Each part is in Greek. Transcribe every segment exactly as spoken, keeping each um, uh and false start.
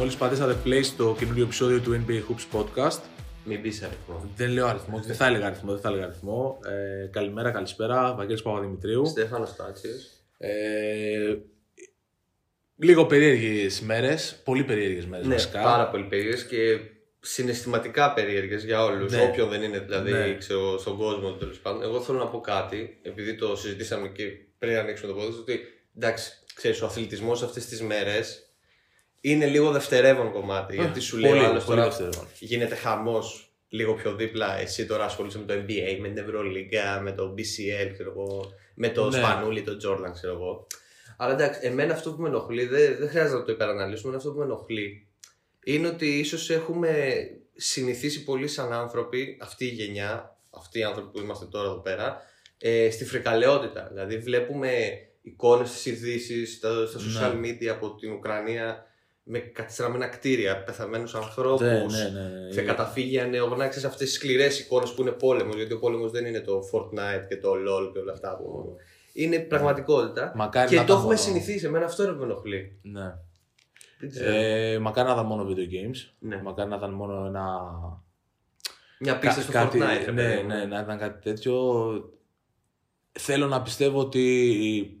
Μόλις πατήσατε play στο καινούριο επεισόδιο του εν μπι έι Hoops Podcast. Μην πεις αριθμό. Δεν λέω αριθμό, δεν θα έλεγα αριθμό. Δεν θα έλεγα αριθμό. Ε, καλημέρα, καλησπέρα. Βαγγέλης Παπαδημητρίου. Στέφανος Τάτσιος. Ε, λίγο περίεργες μέρες. Πολύ περίεργες μέρες. Ναι, βασικά. Πάρα πολύ περίεργες και συναισθηματικά περίεργες για όλους. Ναι. Όποιον δεν είναι δηλαδή ναι. ξέρω, στον κόσμο τέλος πάντων. Εγώ θέλω να πω κάτι, επειδή το συζητήσαμε και πριν ανοίξουμε το podcast, ότι εντάξει, ξέρεις, ο αθλητισμός αυτές τις μέρες. Είναι λίγο δευτερεύον κομμάτι, yeah, γιατί σου λέει ο άλλος τώρα γίνεται χαμός λίγο πιο δίπλα. Εσύ τώρα ασχολείσαι με το εν μπι έι, με την Ευρωλίγκα, με το μπι σι ελ, ξέρω εγώ, με το ναι. Σπανούλι, το Jordan, ξέρω εγώ. Αλλά εντάξει, εμένα αυτό που με ενοχλεί, δεν, δεν χρειάζεται να το υπεραναλύσουμε, αυτό που με ενοχλεί είναι ότι ίσως έχουμε συνηθίσει πολύ σαν άνθρωποι, αυτή η γενιά, αυτοί οι άνθρωποι που είμαστε τώρα εδώ πέρα, ε, στη φρικαλαιότητα. Δηλαδή βλέπουμε εικόνες στις ειδήσεις, στα, στα social ναι. media από την Ουκρανία. Με κατεστραμμένα κτίρια, πεθαμένους ανθρώπους, ναι, ναι, ναι. σε καταφύγια νεογνάξεις, αυτές τις σκληρές εικόνες που είναι πόλεμος. Γιατί ο πόλεμος δεν είναι το Fortnite και το LOL και όλα αυτά που. Είναι πραγματικότητα. Μακάρι και να το έχουμε μόνο. Συνηθίσει. Εμένα αυτό είναι που με ενοχλεί. Ναι. Ε, μακάρι να ήταν μόνο video games. Ναι. Μακάρι να ήταν μόνο ένα. Μια πίστη Κά- στο κάτι, Fortnite. Ναι, ναι, ναι, να ήταν κάτι τέτοιο. Θέλω να πιστεύω ότι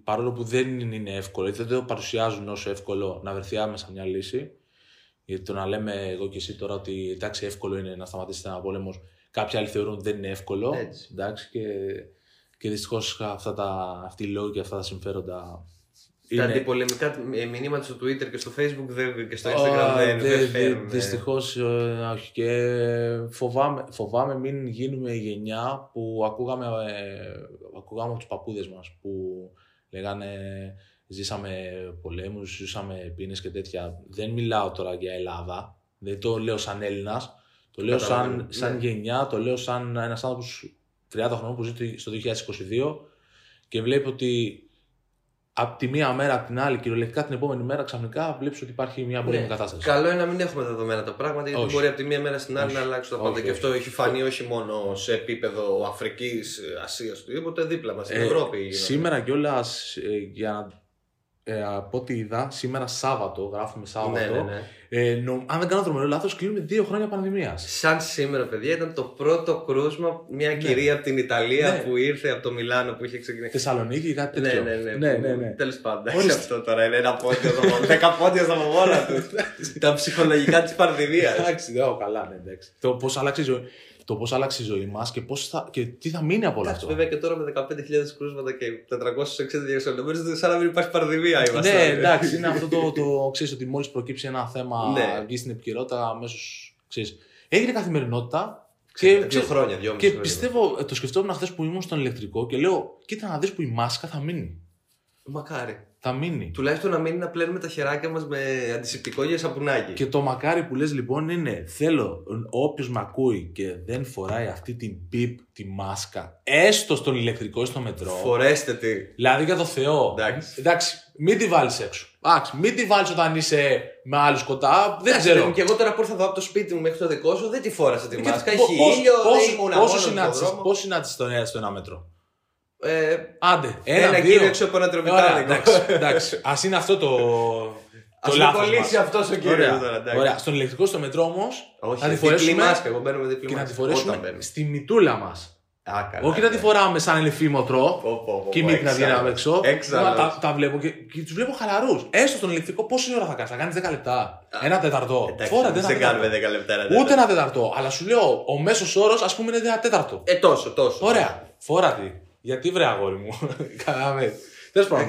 παρόλο που δεν είναι εύκολο, δεν το παρουσιάζουν όσο εύκολο να βρεθεί άμεσα μια λύση. Γιατί το να λέμε εγώ και εσύ τώρα ότι εντάξει, εύκολο είναι να σταματήσει ένα πόλεμο, κάποιοι άλλοι θεωρούν ότι δεν είναι εύκολο. Έτσι. Εντάξει, και, και δυστυχώς αυτά τα, αυτοί οι λόγοι και αυτά τα συμφέροντα. Τα αντιπολεμικά μηνύματα στο Twitter και στο Facebook δεν, και στο Instagram oh, δεν δε, φέρνουν. Δυστυχώς, όχι. Και φοβάμαι, φοβάμαι μην γίνουμε η γενιά που ακούγαμε, ακούγαμε από τους παππούδες μας που λέγανε ζήσαμε πολέμους, ζήσαμε πείνες και τέτοια. Δεν μιλάω τώρα για Ελλάδα, δεν το λέω σαν Έλληνας, το λέω σαν, σαν ναι. γενιά, το λέω σαν ένας άνθρωπος τριάντα χρονών που ζει στο δύο χιλιάδες είκοσι δύο και βλέπει ότι από τη μία μέρα από την άλλη, κυριολεκτικά την επόμενη μέρα, ξαφνικά βλέπεις ότι υπάρχει μια πολέμη ναι. κατάσταση. Καλό είναι να μην έχουμε δεδομένα τα πράγματα, γιατί όχι. μπορεί από τη μία μέρα στην άλλη όχι. να αλλάξουν τα πάντα. Και αυτό έχει φανεί όχι μόνο σε επίπεδο Αφρικής, Ασίας, οτιδήποτε, δίπλα μας, στην ε, Ευρώπη. Σήμερα κιόλας, ε, για, ε, από ό,τι είδα, σήμερα Σάββατο, γράφουμε Σάββατο. Ναι, ναι, ναι. Ε, νο, αν δεν κάνω τρομερό λάθος, κλείνουμε δύο χρόνια πανδημίας. Σαν σήμερα, παιδιά, ήταν το πρώτο κρούσμα. Μια ναι. κυρία από την Ιταλία ναι. που ήρθε από το Μιλάνο που είχε ξεκινήσει. Θεσσαλονίκη, κάτι τέτοιο. Ναι, ναι, ναι. ναι, ναι, ναι. Τέλος πάντων. Όχι αυτό τώρα, είναι ένα πόντιο. Δέκα πόντια στα μοβόλα του. Τα ψυχολογικά της πανδημίας. Εντάξει, ναι, καλά, ναι, εντάξει. Το πώς αλλάξει η ζωή. Το πώς άλλαξε η ζωή μας και, πώς θα, και τι θα μείνει από όλα αυτά. Βέβαια και τώρα με δεκαπέντε χιλιάδες κρούσματα και τετρακόσιες εξήντα διασωλημένους, δεν σαν να μην υπάρχει πανδημία. Ναι, εντάξει, είναι αυτό το, το ξέρεις ότι μόλις προκύψει ένα θέμα, ναι. βγει στην επικαιρότητα, αμέσως ξέρεις. Έγινε καθημερινότητα. Ξέρετε, και, δύο χρόνια, δύο και χρόνια. Πιστεύω, το σκεφτόμουν χθες που ήμουν στον ηλεκτρικό και λέω, κοίτα να δεις που η μάσκα θα μείνει. Μακάρι. Θα μείνει. Τουλάχιστον να μείνει να πλένουμε τα χεράκια μας με αντισηπτικό για σαπουνάκι. Και το μακάρι που λες λοιπόν είναι, θέλω όποιος με ακούει και δεν φοράει αυτή την πιπ, τη μάσκα, έστω στον ηλεκτρικό ή στο μετρό. Φορέστε τη. Δηλαδή για το Θεό. Εντάξει. Εντάξει, μην τη βάλεις έξω. Εντάξει, μην τη βάλεις όταν είσαι με άλλους κοντά. Δεν Άξι, ξέρω. Και εγώ τώρα που ήρθα από το σπίτι μου μέχρι το δικό σου, δεν τη φόρασα τη μάσκα. Έχει ήλιο, πώς συνάντησες στο ένα μέτρο. Ε, Άντε, ένα, ένα κύριο έξω από ένα τρομητάδικο. Εντάξει, ας είναι αυτό το, το λάθος μας. Αυτός ο κύριος τώρα. Ωραία, στον ηλεκτρικό, στο μετρό όμως, όχι, να τη φορέσουμε μάσκα, εγώ μπαίνω με διπλή και μάσκα. Να τη φορέσουμε στη μυτούλα μας. Α, καλά, όχι καλά. Να τη φοράμε σαν ελεφίμοτρο και μην να βγαίναμε έξω. Τα, τα βλέπω και, και τους βλέπω χαλαρούς. Έστω στον ηλεκτρικό πόση ώρα θα κάνεις, θα κάνεις δέκα λεπτά, α, ένα τεταρτό. Δεν κάνουμε δέκα λεπτά. Ούτε ένα τεταρτό, αλλά σου λέω ο μέσος όρος ας πούμε είναι ένα τέταρτο. Ε, τόσο, τόσο. Ωραία, φοράτη. Γιατί βρε αγόρι μου, κάναμε.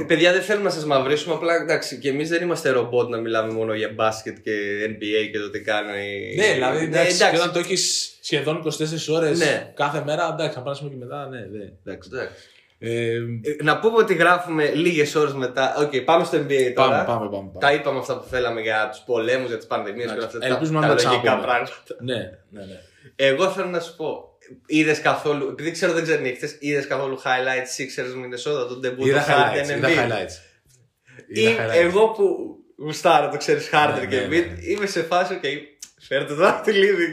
Παιδιά, δεν θέλουμε να σας μαυρίσουμε. Απλά εντάξει, και εμείς δεν είμαστε ρομπότ να μιλάμε μόνο για μπάσκετ και εν μπι έι και το τι κάνει. Ναι, δηλαδή εντάξει, εντάξει. όταν το έχεις σχεδόν είκοσι τέσσερις ώρες ναι. κάθε μέρα, εντάξει, θα πράσουμε και μετά. Ναι, ναι, εντάξει. εντάξει. Ε, να πούμε ότι γράφουμε λίγες ώρες μετά. Οκ, okay, πάμε στο εν μπι έι τώρα. Πάμε, πάμε, πάμε, πάμε. Τα είπαμε αυτά που θέλαμε για τους πολέμους, για τις πανδημίες και όλα αυτά τα, τα λογικά πράγματα. Ναι, ναι, ναι. Εγώ θέλω να σου πω. Είδες καθόλου, επειδή ξέρω δεν ξενύχτες, είδες καθόλου highlights Σίξερ Μινεσότα, τον debut του Harden και Embiid? Εγώ που γουστάρω, το ξέρεις, Harden και Embiid, είμαι σε φάση, οκ, φέρτε το δαχτυλίδι.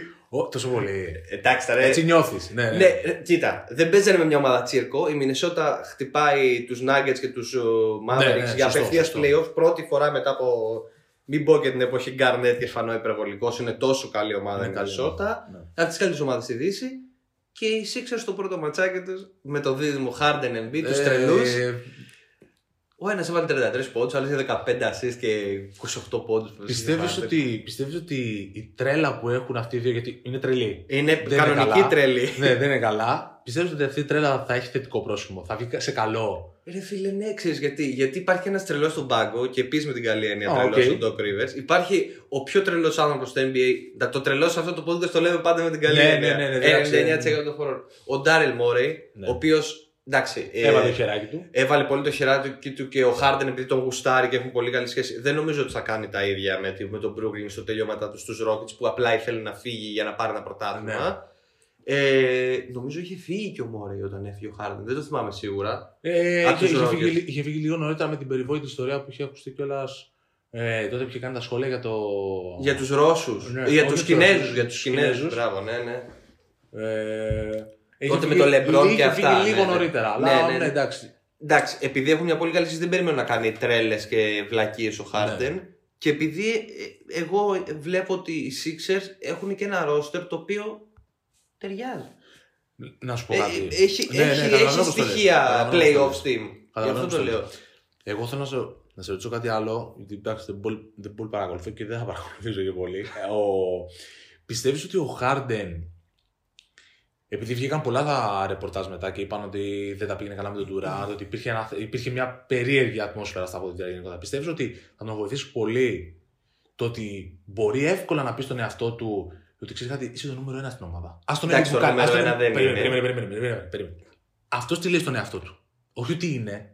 Τόσο πολύ. Εντάξει, τα ρε. Έτσι νιώθεις. Ναι, κοίτα, δεν παίζανε με μια ομάδα τσίρκο. Η Μινεσότα χτυπάει τους Nuggets και τους Mavericks για απευθείας playoff πρώτη φορά μετά από Μην πω για την εποχή Γκάρνετ και φανώ υπερβολικός, είναι τόσο καλή ομάδα η Μινεσότα. Από τις καλύτερες ομάδες στη Δύση. Και οι Σίξερ στο πρώτο ματσάκι τους με το δίδυμο Harden Embiid, τους τρελούς. Ο ένας έβαλε τριάντα τρεις πόντους, άλλος είχε δεκαπέντε assists και είκοσι οκτώ πόντους. Πιστεύεις ότι, πιστεύεις ότι η τρέλα που έχουν αυτοί οι δύο, γιατί είναι τρελή. Είναι δεν κανονική είναι τρελή. Ναι, δεν είναι καλά. Πιστεύεις ότι αυτή η τρέλα θα έχει θετικό πρόσημο, θα βγει σε καλό. Ρε φίλε, ναι, ξέρεις γιατί. Γιατί υπάρχει ένας τρελός στον πάγκο και επίσης με την καλή έννοια oh, τρελός στον okay. Doc Rivers. Υπάρχει ο πιο τρελός άνθρωπος στο εν μπι έι. Το τρελός αυτό το podcast το λέμε πάντα με την καλή έννοια. Ναι, ναι, ναι. ενενήντα εννέα τοις εκατό των χωρών. Ο Ντάριλ Μόρεϊ, ο οποίος. Εντάξει, έβαλε ε, το χεράκι του. Έβαλε πολύ το χεράκι του και ο Χάρντεν επειδή τον γουστάρει και έχουν πολύ καλή σχέση. Δεν νομίζω ότι θα κάνει τα ίδια με, με τον Brooklyn στο τελειώματά του στους Rockets που απλά ήθελε να φύγει για να πάρει ένα πρωτάθλημα. Ναι. Ε, νομίζω είχε φύγει και ο Μόρεϊ όταν έφυγε ο Χάρντεν. Δεν το θυμάμαι σίγουρα. Ε, είχε, είχε, φύγει, είχε φύγει λίγο νωρίτερα με την περιβόητη ιστορία που είχε ακουστεί κιόλας. Ε, τότε που είχε κάνει τα σχόλια για το. Για τους Ρώσους. Ναι, για τους Κινέζους. Για τους Κινέζους. Μπράβο, ναι, ναι. Ε... Έχει τότε φύγει, με το Λεμπρόν και αυτά. Είχε φύγει λίγο ναι, νωρίτερα, ναι, αλλά ναι, ναι, ναι. εντάξει. Εντάξει, επειδή έχουν μια πολύ καλή συζήτηση, δεν περιμένω να κάνει τρέλες και βλακίες ο Χάρντεν. Ναι. Και επειδή εγώ βλέπω ότι οι Sixers έχουν και ένα ρόστερ το οποίο ταιριάζει. Να σου πω κάτι. Ε, έχει ναι, έχει, ναι, έχει στοιχεία play-off team. Γι' αυτό το λέω. Εγώ θέλω να σε, να σε ρωτήσω κάτι άλλο, γιατί εντάξει δεν πολύ παρακολουθώ και δεν θα παρακολουθήσω και πολύ. Πιστεύεις ότι ο Χάρντεν. Επειδή βγήκαν πολλά τα ρεπορτάζ μετά και είπαν ότι δεν τα πήγαινε καλά με τον Ντουράν, mm. ότι υπήρχε, ένα, υπήρχε μια περίεργη ατμόσφαιρα στα αποδυτήρια γενικότερα. Πιστεύεις ότι θα τον βοηθήσει πολύ το ότι μπορεί εύκολα να πει στον εαυτό του ότι ξέρει κάτι, είσαι το νούμερο ένα στην ομάδα. Α το μεταξύ του. Περίμενε. Αυτό τι λέει στον εαυτό του. Όχι ότι είναι.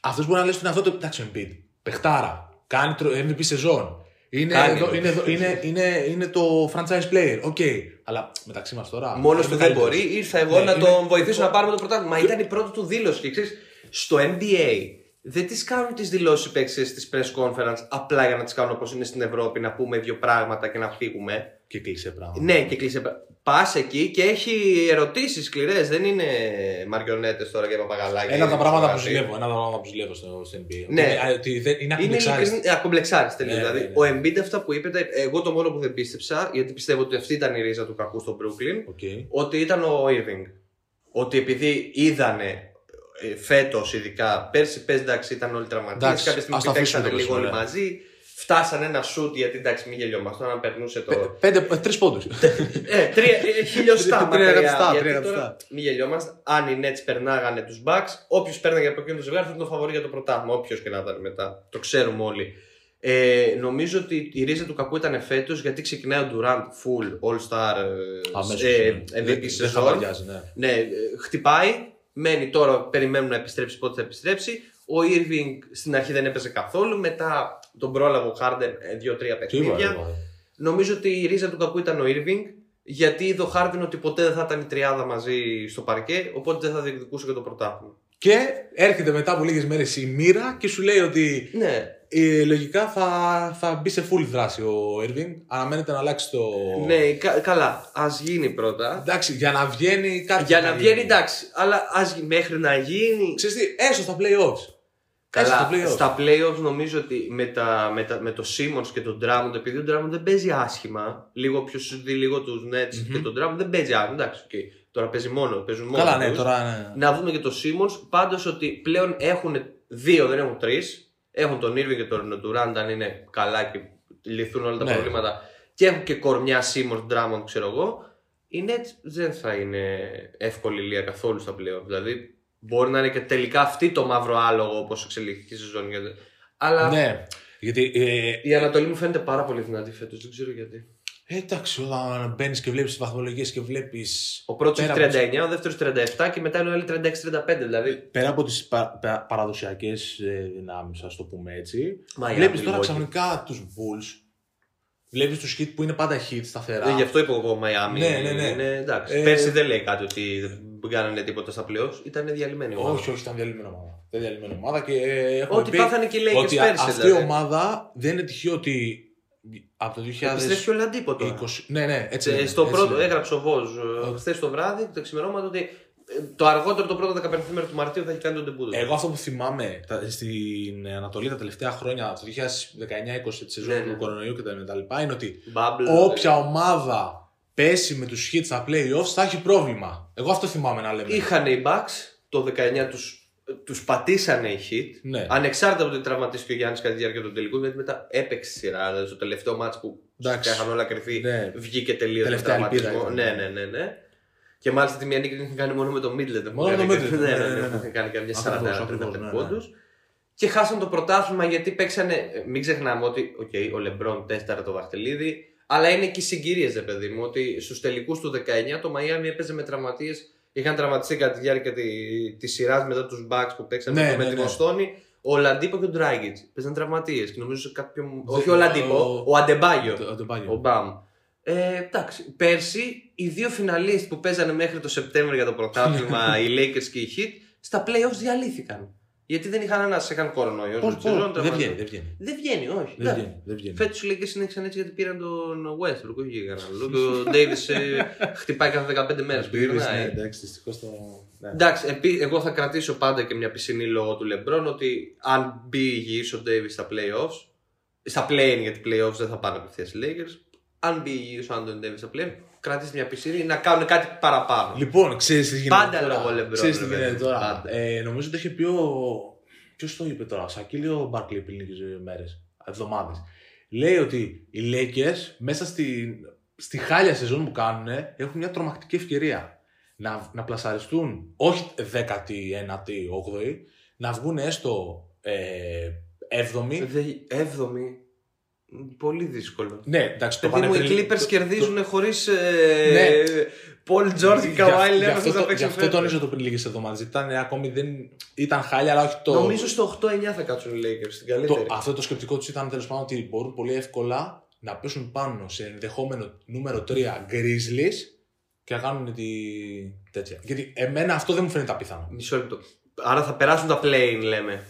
Αυτό μπορεί να λέει στον εαυτό του. Εντάξει, ο Embiid. Πεχτάρα. Κάνει εμ βι πι σεζόν. Είναι, εδώ, είναι, εδώ, είναι, είναι, είναι το franchise player, οκ. Okay. Αλλά μεταξύ μας τώρα. Μόνος του δεν μπορεί, ήρθα εγώ ναι, να είναι... τον βοηθήσω το... να πάρουμε το πρωτάθλημα. Μα ήταν η πρώτη του δήλωση. Και ξέρεις, στο εν μπι έι δεν τις κάνουν τις δηλώσεις οι παίκτες στις press conference απλά για να τις κάνουν όπως είναι στην Ευρώπη, να πούμε δύο πράγματα και να φύγουμε. Και κλείσε πράγματα. Ναι, και κλείσε πράγματα. Πας εκεί και έχει ερωτήσεις σκληρές, δεν είναι μαριονέτες τώρα και παπαγαλάκια. Ένα από τα πράγματα που ζηλεύω, ένα από τα πράγματα που ζηλεύω στο εν μπι έι. Ναι, είναι ακομπλεξάρις. Είναι ακομπλεξάρις τελείως. Ναι, δηλαδή, ναι, ναι. Ο Embiid αυτά που είπε, εγώ το μόνο που δεν πίστεψα, γιατί πιστεύω ότι αυτή ήταν η ρίζα του κακού στο Brooklyn, okay. ότι ήταν ο Irving. Ότι επειδή είδανε φέτος, ειδικά πέρσι, πες εντάξει, ήταν όλοι τραυματίες, κάποια στιγμή κοιτάξανε λίγο όλοι μαζί. Φτάσανε ένα σουτ γιατί εντάξει, μην γελιόμαστε. Αν περνούσε το. Πέντε, τρεις πόντους. ε, τρία χιλιοστά. Τρία μην γελιόμαστε. Αν οι Nets περνάγανε τους Bucks, όποιος παίρναγε από εκείνο το ζευγάρι θα ήταν το φαβορί για το πρωτάθλημα. Όποιος και να ήταν μετά. Το ξέρουμε όλοι. Ε, νομίζω ότι η ρίζα του κακού ήταν φέτος γιατί ξεκινάει ο Durant full all-star. εμ βι πι σεζόν. Ναι, χτυπάει. Μένει τώρα, περιμένουν να επιστρέψει πότε θα επιστρέψει. Ο Irving στην αρχή δεν έπαιζε καθόλου, μετά τον πρόλαβε ο Harden δύο τρία παιχνίδια. Νομίζω ότι η ρίζα του κακού ήταν ο Irving, γιατί είδε ο Harden ότι ποτέ δεν θα ήταν η τριάδα μαζί στο παρκέ, οπότε δεν θα διεκδικούσε και το πρωτάθλημα. Και έρχεται μετά από λίγες μέρες η μοίρα και σου λέει ότι ναι. ε, λογικά θα, θα μπει σε full δράση ο Irving. Αναμένεται να αλλάξει το. Ναι, κα, καλά. Ας γίνει πρώτα. Εντάξει, για να βγαίνει κάτι. Για να βγαίνει, εντάξει, αλλά ας, μέχρι να γίνει. Ξέρεις τι, έστω στα playoffs. Καλά, play-off. Στα play-offs νομίζω ότι με, τα, με, τα, με το Simmons και τον Drummond, επειδή ο Drummond δεν παίζει άσχημα, λίγο πιο συζητή, λίγο τους Nets mm-hmm. και τον Drummond δεν παίζει άσχημα, εντάξει, okay. τώρα παίζει μόνο, παίζουν μόνο. Καλά, ναι, τώρα, ναι. Να δούμε και το Simmons, πάντως ότι πλέον έχουν δύο, δεν έχουν τρεις, έχουν τον Irving και τον Durant, αν είναι καλά και λυθούν όλα τα ναι. προβλήματα και έχουν και κορμιά Simmons, Drummond, ξέρω εγώ, οι Nets δεν θα είναι εύκολη λία καθόλου στα play-off, δηλαδή. Μπορεί να είναι και τελικά αυτή το μαύρο άλογο όπως εξελιχθεί η σεζόν. Αλλά ναι, γιατί, ε, η Ανατολή μου φαίνεται πάρα πολύ δυνατή φέτος, δεν ξέρω γιατί. Εντάξει, όταν μπαίνεις και βλέπεις τις βαθμολογίες και βλέπεις. Ο πρώτος έχει τριάντα εννέα, ο δεύτερος τριάντα επτά και μετά είναι ο άλλος τριάντα έξι τριάντα πέντε. Δηλαδή. Πέρα από τις πα, πα, παραδοσιακές δυνάμεις, ας το πούμε έτσι. Μα βλέπεις τώρα ξαφνικά τους Bulls. Βλέπεις τους Heat που είναι πάντα Heat σταθερά. Ε, γι' αυτό είπα εγώ Μαϊάμι. Ναι, ναι, ναι. ναι ε, Πέρσι δεν λέει κάτι ότι δεν κάνανε τίποτα στα playoffs. Ήταν διαλυμένη ομάδα. Όχι, όχι, ήταν διαλυμένη ομάδα. Δεν διαλυμένη ομάδα και έχουμε ότι πει πάθανε και οι Lakers ότι πέρσι. Αυτή δηλαδή. Η ομάδα δεν είναι τυχαίο ότι από το δύο χιλιάδες είκοσι. Επιστρέφει ο Λαντίποτο. Ναι, ναι, έτσι. Ε, είναι, στο έτσι πρώτο, είναι. Έγραψε ο Βόζ χθες το βράδυ, το ξημερώματο, ότι το αργότερο, το πρώτο δεκαπέντε του Μαρτίου θα έχει κάνει τον τεμπούτο. Εγώ αυτό που θυμάμαι τα, στην Ανατολή τα τελευταία χρόνια, το δύο χιλιάδες δεκαεννιά είκοσι, τη σεζόν ναι, του ναι. κορονοϊού κτλ., είναι ότι Bubble, όποια ναι. ομάδα πέσει με τους Hits στα playoffs θα έχει πρόβλημα. Εγώ αυτό θυμάμαι να λέμε. Είχαν οι Bucks το δεκαεννιά τους. Τους πατήσανε οι Hit, ναι. ανεξάρτητα από ότι τραυματίστηκε ο Γιάννης κατά τη διάρκεια των τελικών, γιατί μετά έπαιξε στη σειρά. Δηλαδή, στο τελευταίο μάτς που είχαν όλα κρυφθεί, ναι. βγήκε τελείως τον τραυματισμό. Ναι, ναι, ναι, ναι. Και μάλιστα τη μία νίκη την είχε κάνει μόνο με το Middleton. Μόνο με το Middleton. Ναι, ναι, ναι. Κάνει καμιά σαράντα τριάντα πόντους. Και χάσαν το πρωτάθλημα γιατί παίξανε. Μην ξεχνάμε ότι okay, ο Λεμπρόν τέσταρε το δαχτυλίδι, αλλά είναι και οι συγκυρίες, ρε παιδί μου, ότι στους τελικούς του δεκαεννιά το Μαϊάμι έπαιζε με τραυματίες. Είχαν τραυματιστεί κατά τη διάρκεια της σειράς μετά τους Bucks που παίξαν ναι, με, ναι, με την Βοστόνη. Ναι. Ο Λαντίπο και ο Ντράγκιτς παίζαν τραυματίες. Νομίζω κάποιο... Δε, όχι ο Λαντίπο, ο Αντεμπάγιο. Ο Μπαμ. Εντάξει. Πέρσι οι δύο φιναλίστ που παίζανε μέχρι το Σεπτέμβριο για το πρωτάθλημα, οι Lakers και οι Heat, στα playoffs διαλύθηκαν. Γιατί δεν είχαν ένα, είχαν κορονοϊό. Πώς, πώς, δεν δε βγαίνει, δεν βγαίνει. Δεν βγαίνει, όχι. Δε δε δε βγαίνει. Φέτος οι Lakers συνέχισαν έτσι γιατί πήραν τον Westbrook, όχι γίγαντα. Ο Ντέιβις χτυπάει κάθε δεκαπέντε μέρες που γυρνάει. Εντάξει, δυστυχώς το... Εντάξει, εγώ θα κρατήσω πάντα και μια πισινή λόγω του Λεμπρόν ότι αν μπει υγιής ο Ντέιβις στα playoffs, στα play-in, γιατί playoffs δεν θα πάνε απευθείας οι Lakers, αν μπει υγιής ο Άντονι Ντέιβις στα play-in, κρατήσει μια πισινή να κάνουν κάτι παραπάνω. Λοιπόν, ξέρεις τι γίνεται. Πάντα λόγω Λεμπρόν. Ξέρεις τι γίνεται τώρα. Ε, νομίζω ότι είχε πει ο. Ποιος το είπε τώρα, ο Shaquille O'Neal πριν λίγες μέρες, εβδομάδες. Λέει ότι οι Lakers μέσα στη, στη χάλια σεζόν που κάνουν έχουν μια τρομακτική ευκαιρία να, να πλασαριστούν όχι δέκατη, ένατη, όγδοη, να βγουν έστω ε, έβδομη. Έβδομη. Πολύ δύσκολο. Ναι, εντάξει, το πανεπιστήμιο. Οι Clippers κερδίζουν χωρίς Πολ Τζόρτζ και Καουάι Λέμπερτ να παίξουν. Γι' αυτό τονίζω το πριν λίγες εβδομάδες. Ήταν ακόμη δεν. Ήταν χάλια, αλλά όχι το. Νομίζω στο οκτώ εννιά θα κάτσουν οι Lakers στην καλύτερη. Αυτό το σκεπτικό τους ήταν τέλος πάντων ότι μπορούν πολύ εύκολα να πέσουν πάνω σε ενδεχόμενο νούμερο τρία Grizzlies και να κάνουν τη. Τέτοια. Γιατί εμένα αυτό δεν μου φαίνεται απίθανο. Μισό λεπτό. Άρα θα περάσουν τα play-in, λέμε.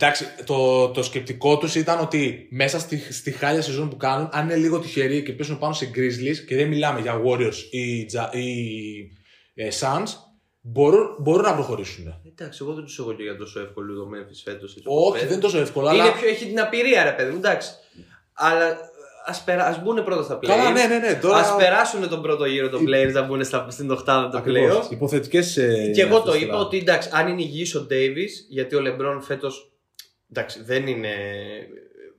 Εντάξει, το, το σκεπτικό τους ήταν ότι μέσα στη, στη χάλια σεζόν που κάνουν, αν είναι λίγο τυχεροί και πέσουν πάνω σε Grizzlies και δεν μιλάμε για Warriors ή, ή ε, Suns, μπορούν, μπορούν να προχωρήσουν. Εντάξει, εγώ δεν τους έχω και για τόσο εύκολο το Memphis φέτος. Όχι, δεν είναι τόσο εύκολο. Είναι αλλά... πιο, έχει την απειρία, ρε παιδί μου, εντάξει. Αλλά... Ας, περά... ας μπουν πρώτα στα playoffs. Ναι, ναι, ναι, τώρα... Ας περάσουν τον πρώτο γύρο των playoffs, να μπουν στα... στην οκτάδα των playoffs. Υποθετικές. Ε... Και εγώ το είπα ότι εντάξει, αν είναι υγιής ο Davis, γιατί ο LeBron φέτος. Εντάξει, δεν είναι.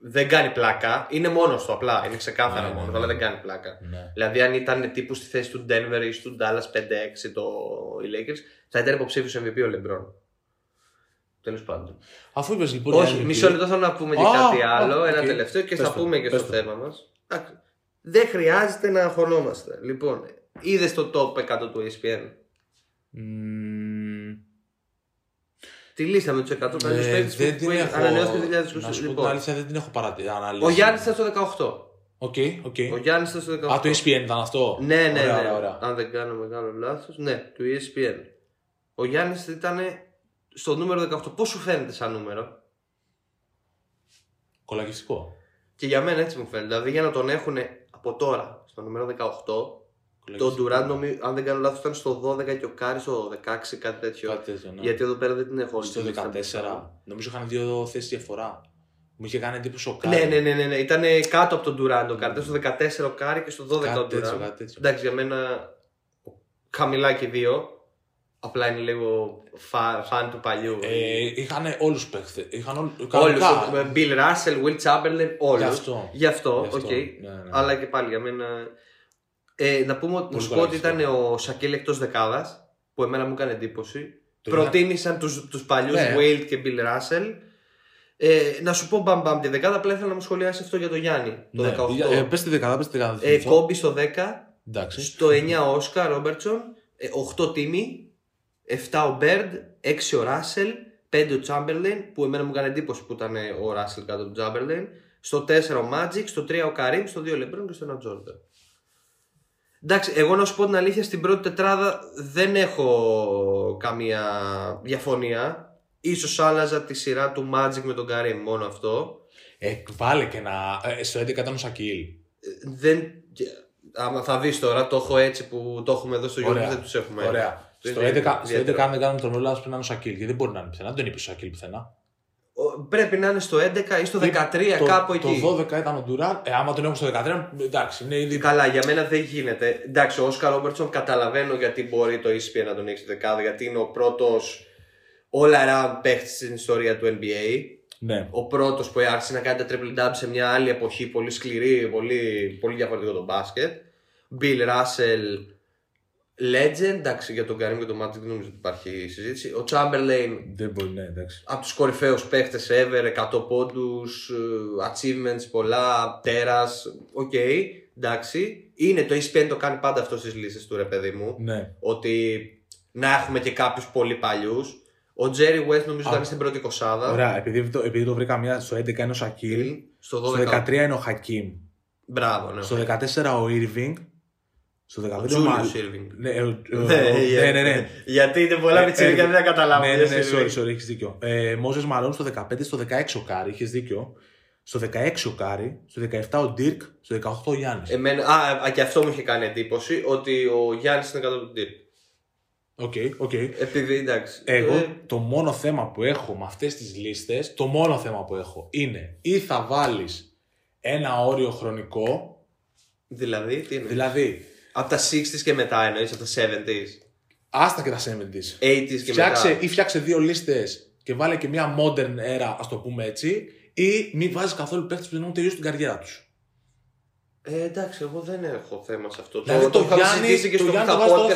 Δεν κάνει πλάκα. Είναι μόνος του απλά. Είναι ξεκάθαρα ναι, μόνος, ναι, αλλά δεν κάνει πλάκα. Ναι. Δηλαδή, αν ήταν τύπου στη θέση του Denver ή του Dallas πέντε έξι το οι Lakers, θα ήταν υποψήφιος εμ βι πι ο LeBron. Τέλος πάντων. Αφού είπες λοιπόν. Όχι, μισό λεπτό θέλω να πούμε και κάτι oh, άλλο. Okay. Ένα τελευταίο και πες θα το, πούμε και στο το. θέμα μας. Δεν χρειάζεται να αγχωνόμαστε. Λοιπόν, είδες το top εκατό του ι ες πι εν. Mm. Τη λίστα με τους εκατό καλύτερους παίκτες που ανανεώθηκε το δύο χιλιάδες είκοσι. Να σου πω την αλήθεια, δεν την έχω παρατηρήσει. Ο Γιάννης ήταν στο δεκαοκτώ. Okay, okay. Ο Γιάννης ήταν στο δεκαοκτώ. Α, το ι ες πι εν ήταν αυτό. Ναι, ναι, ωραία, ναι. Ωραία. Αν δεν κάνω μεγάλο λάθος. Ναι, του ι ες πι εν. Ο Γιάννης ήταν στο νούμερο δεκαοκτώ. Πώς σου φαίνεται σαν νούμερο? Κολακευτικό. Και για μένα έτσι μου φαίνεται. Δηλαδή για να τον έχουν από τώρα στο νούμερο δεκαοκτώ. Το Ντουράν, αν δεν κάνω λάθος, ήταν στο δώδεκα και ο Κάρι στο δεκαέξι, κάτι τέτοιο. Κάτι τέτοιο ναι. Γιατί εδώ πέρα δεν την έχω. Στο δεκατέσσερα, νομίζω είχαν δύο θέσεις διαφορά. Μου είχε κάνει εντύπωση ο Κάρι. Ναι, ναι, ναι, ναι. Ήταν κάτω από τον Ντουράν το Κάρι. Στο δεκατέσσερα ο Κάρι και στο δώδεκα κάτι ο Ντουράν. Εντάξει, για μένα χαμηλά και δύο. Απλά είναι λίγο φαν του παλιού. Ε, είχαν όλους παίχτες. Όλους. Bill Russell, Will Chamberlain, όλους. Γι' αυτό. Γι' αυτό, οκ. Okay. Ναι, ναι. Αλλά και πάλι για μένα. Ε, να πούμε ότι ήταν ο Shaquille εκτός δεκάδας, που εμένα μου έκανε εντύπωση. Το προτίμησαν είναι... τους, τους παλιούς yeah. Wade και Bill Russell. Ε, να σου πω μπαμ μπαμ τη δεκάδα, απλά ήθελα να μου σχολιάσει αυτό για τον Γιάννη. Το ναι. δεκαοκτώ. Ε, πες τη δεκάδα, πες τη δεκάδα. Ε, Κόμπι στο δέκα, εντάξει. Στο εννιά Oscar Robertson, οκτώ Τίμι, επτά ο Bird, έξι ο Russell, πέντε ο Chamberlain, που εμένα μου έκανε εντύπωση που ήταν ο Russell κάτω του Chamberlain. Στο τέσσερα ο Magic, στο τρία ο Kareem, στο δύο ο LeBron και στο ένα ο Jordan. Εντάξει, εγώ να σου πω την αλήθεια, στην πρώτη τετράδα δεν έχω καμία διαφωνία. Ίσως άλλαζα τη σειρά του Magic με τον Kareem, μόνο αυτό. Ε, βάλε και ένα. Ε, στο έντεκα ήταν ο Shaquille. Δεν. Άμα θα δεις τώρα, το έχω έτσι που το έχουμε εδώ στο YouTube, δεν τους έχουμε. Ωραία. Στο έντεκα, αν δεν κάνουν τον Ρόλα, πρέπει να είναι ο Σακίλ. Γιατί δεν μπορεί να είναι πουθενά. Δεν τον είπε ο Σακίλ πουθενά. Πρέπει να είναι στο έντεκα ή στο δεκατρία, το, κάπου εκεί. Το δώδεκα ήταν ο Ντουράν. Ε, άμα τον έχουν στο δεκατρία, εντάξει, είναι ήδη. Καλά, για μένα δεν γίνεται. Εντάξει, ο Όσκαρ Ρόμπερτσον καταλαβαίνω γιατί μπορεί το ι ες πι εν να τον έχει στη δεκάδα, γιατί είναι ο πρώτος all-around παίχτης στην ιστορία του εν μπι έι. Ναι. Ο πρώτος που άρχισε να κάνει τα triple dub σε μια άλλη εποχή, πολύ σκληρή, πολύ, πολύ διαφορετικό το μπάσκετ. Bill Russell, legend, εντάξει, για τον Καρίμ και τον Μάτζικ δεν νομίζω ότι υπάρχει συζήτηση. Ο Chamberlain, δεν μπορεί, ναι, εντάξει. Από τους κορυφαίους παίχτες ever, εκατό πόντους, achievements πολλά, τέρας. Οκ, okay, εντάξει. Είναι το ι ες πι εν το κάνει πάντα αυτό στις λύσεις του, ρε παιδί μου. Ναι. Ότι να έχουμε και κάποιους πολύ παλιούς. Ο Jerry West νομίζω ήταν στην πρώτη εικοσάδα. Ωραία, επειδή το, επειδή το βρήκα μια, στο έντεκα είναι ο Σακίλ, στο, στο δεκατρία είναι ο Χακίμ. Μπράβο, ναι. Στο δεκατέσσερα ο Irving. Στο δεκαπέντε ο Irving. Ναι, ναι, ναι. Γιατί είναι πολλά πιτσιρίκια και δεν τα καταλάβω. Ναι, ναι, ναι, sorry, έχεις δίκιο. Μόζες Μαλόν στο δεκαπέντε, στο δεκαέξι ο Κάρι, έχεις δίκιο. Στο δεκαέξι ο Κάρι, στο δεκαεπτά ο Ντίρκ, στο δεκαοκτώ ο Γιάννης. Α, και αυτό μου είχε κάνει εντύπωση ότι ο Γιάννης είναι κατά τον Ντίρκ. Οκ, okay, οκ. Okay. Επειδή εντάξει. Εγώ ε... το μόνο θέμα που έχω με αυτές τις λίστες, το μόνο θέμα που έχω είναι ή θα βάλεις ένα όριο χρονικό. Δηλαδή, τι είναι. Δηλαδή. Από τα εξήντα και μετά εννοείς, από τα εβδομήντα. Άστα και τα εβδομήντα. ογδόντα και φτιάξε, μετά. Ή φτιάξε δύο λίστες και βάλε και μια modern era, ας το πούμε έτσι, ή μην βάζεις καθόλου παίχτες που δεν έχουν τελειώσει την καριέρα τους. Ε, εντάξει, εγώ δεν έχω θέμα σε αυτό. Δηλαδή, το είχαμε συζητήσει και στο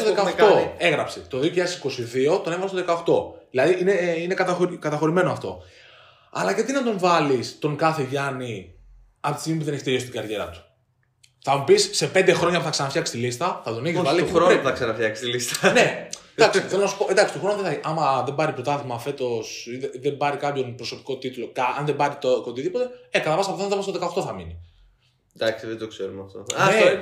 δεκαοκτώ. Έγραψε. Το είκοσι είκοσι δύο τον έβαλε στο δεκαοκτώ. Δηλαδή είναι, ε, είναι καταχωρη, καταχωρημένο αυτό. Αλλά γιατί να τον βάλεις τον κάθε Γιάννη από τη στιγμή που δεν έχει τελειώσει την καριέρα του. Θα μου πεις σε πέντε χρόνια που θα ξαναφτιάξει τη λίστα, θα τον έχεις βάλει. Όχι, τον χρόνο που θα ξαναφτιάξει τη λίστα. Ναι. Εντάξει, θέλω να σου πω, εντάξει, τον χρόνο δεν θα. Άμα δεν πάρει πρωτάθλημα φέτος ή δεν πάρει κάποιον προσωπικό τίτλο, αν δεν πάρει το οτιδήποτε, ε, κατά βάση πιθανότητα στο δεκαοκτώ θα μείνει. Εντάξει, δεν το ξέρουμε αυτό. Ναι,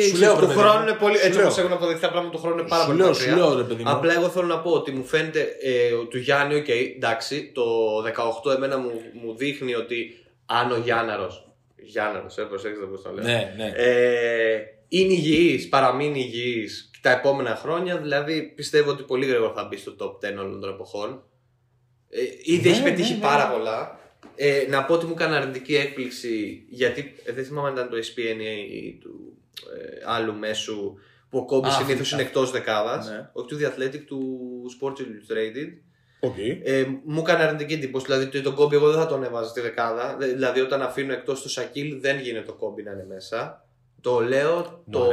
ε, σου λέω, το χρόνο είναι πολύ. Έτσι όπως έχουν αποδειχθεί τα πράγματα, το χρόνο είναι πάρα πολύ μακριά. Απλά εγώ θέλω να πω ότι μου φαίνεται ε, του Γιάννη, οκ, okay, εντάξει, το δεκαοκτώ εμένα μου, μου δείχνει ότι αν ο Γιάνναρος. Γιάνναρος, ε, προσέξτε πώς το λέω. Ναι, ναι. Ε, είναι υγιής, παραμείνει υγιής τα επόμενα χρόνια, δηλαδή πιστεύω ότι πολύ γρήγορα θα μπει στο top δέκα όλων των εποχών. Ε, ήδη ναι, έχει πετύχει ναι, ναι, πάρα ναι. πολλά. Ε, να πω ότι μου έκανε αρνητική έκπληξη γιατί ε, δεν θυμάμαι αν ήταν το ι ες πι εν ή του ε, άλλου μέσου που ο Κόμπι συνήθως είναι εκτός δεκάδας, ναι. Όχι του The Athletic, του Sports Illustrated. Okay. Ε, μου έκανε αρνητική εντύπωση, δηλαδή τον Κόμπι εγώ δεν θα τον έβαζα στη δεκάδα. Δηλαδή όταν αφήνω εκτός το Σακίλ δεν γίνεται το Κόμπι να είναι μέσα. Το λέω, το,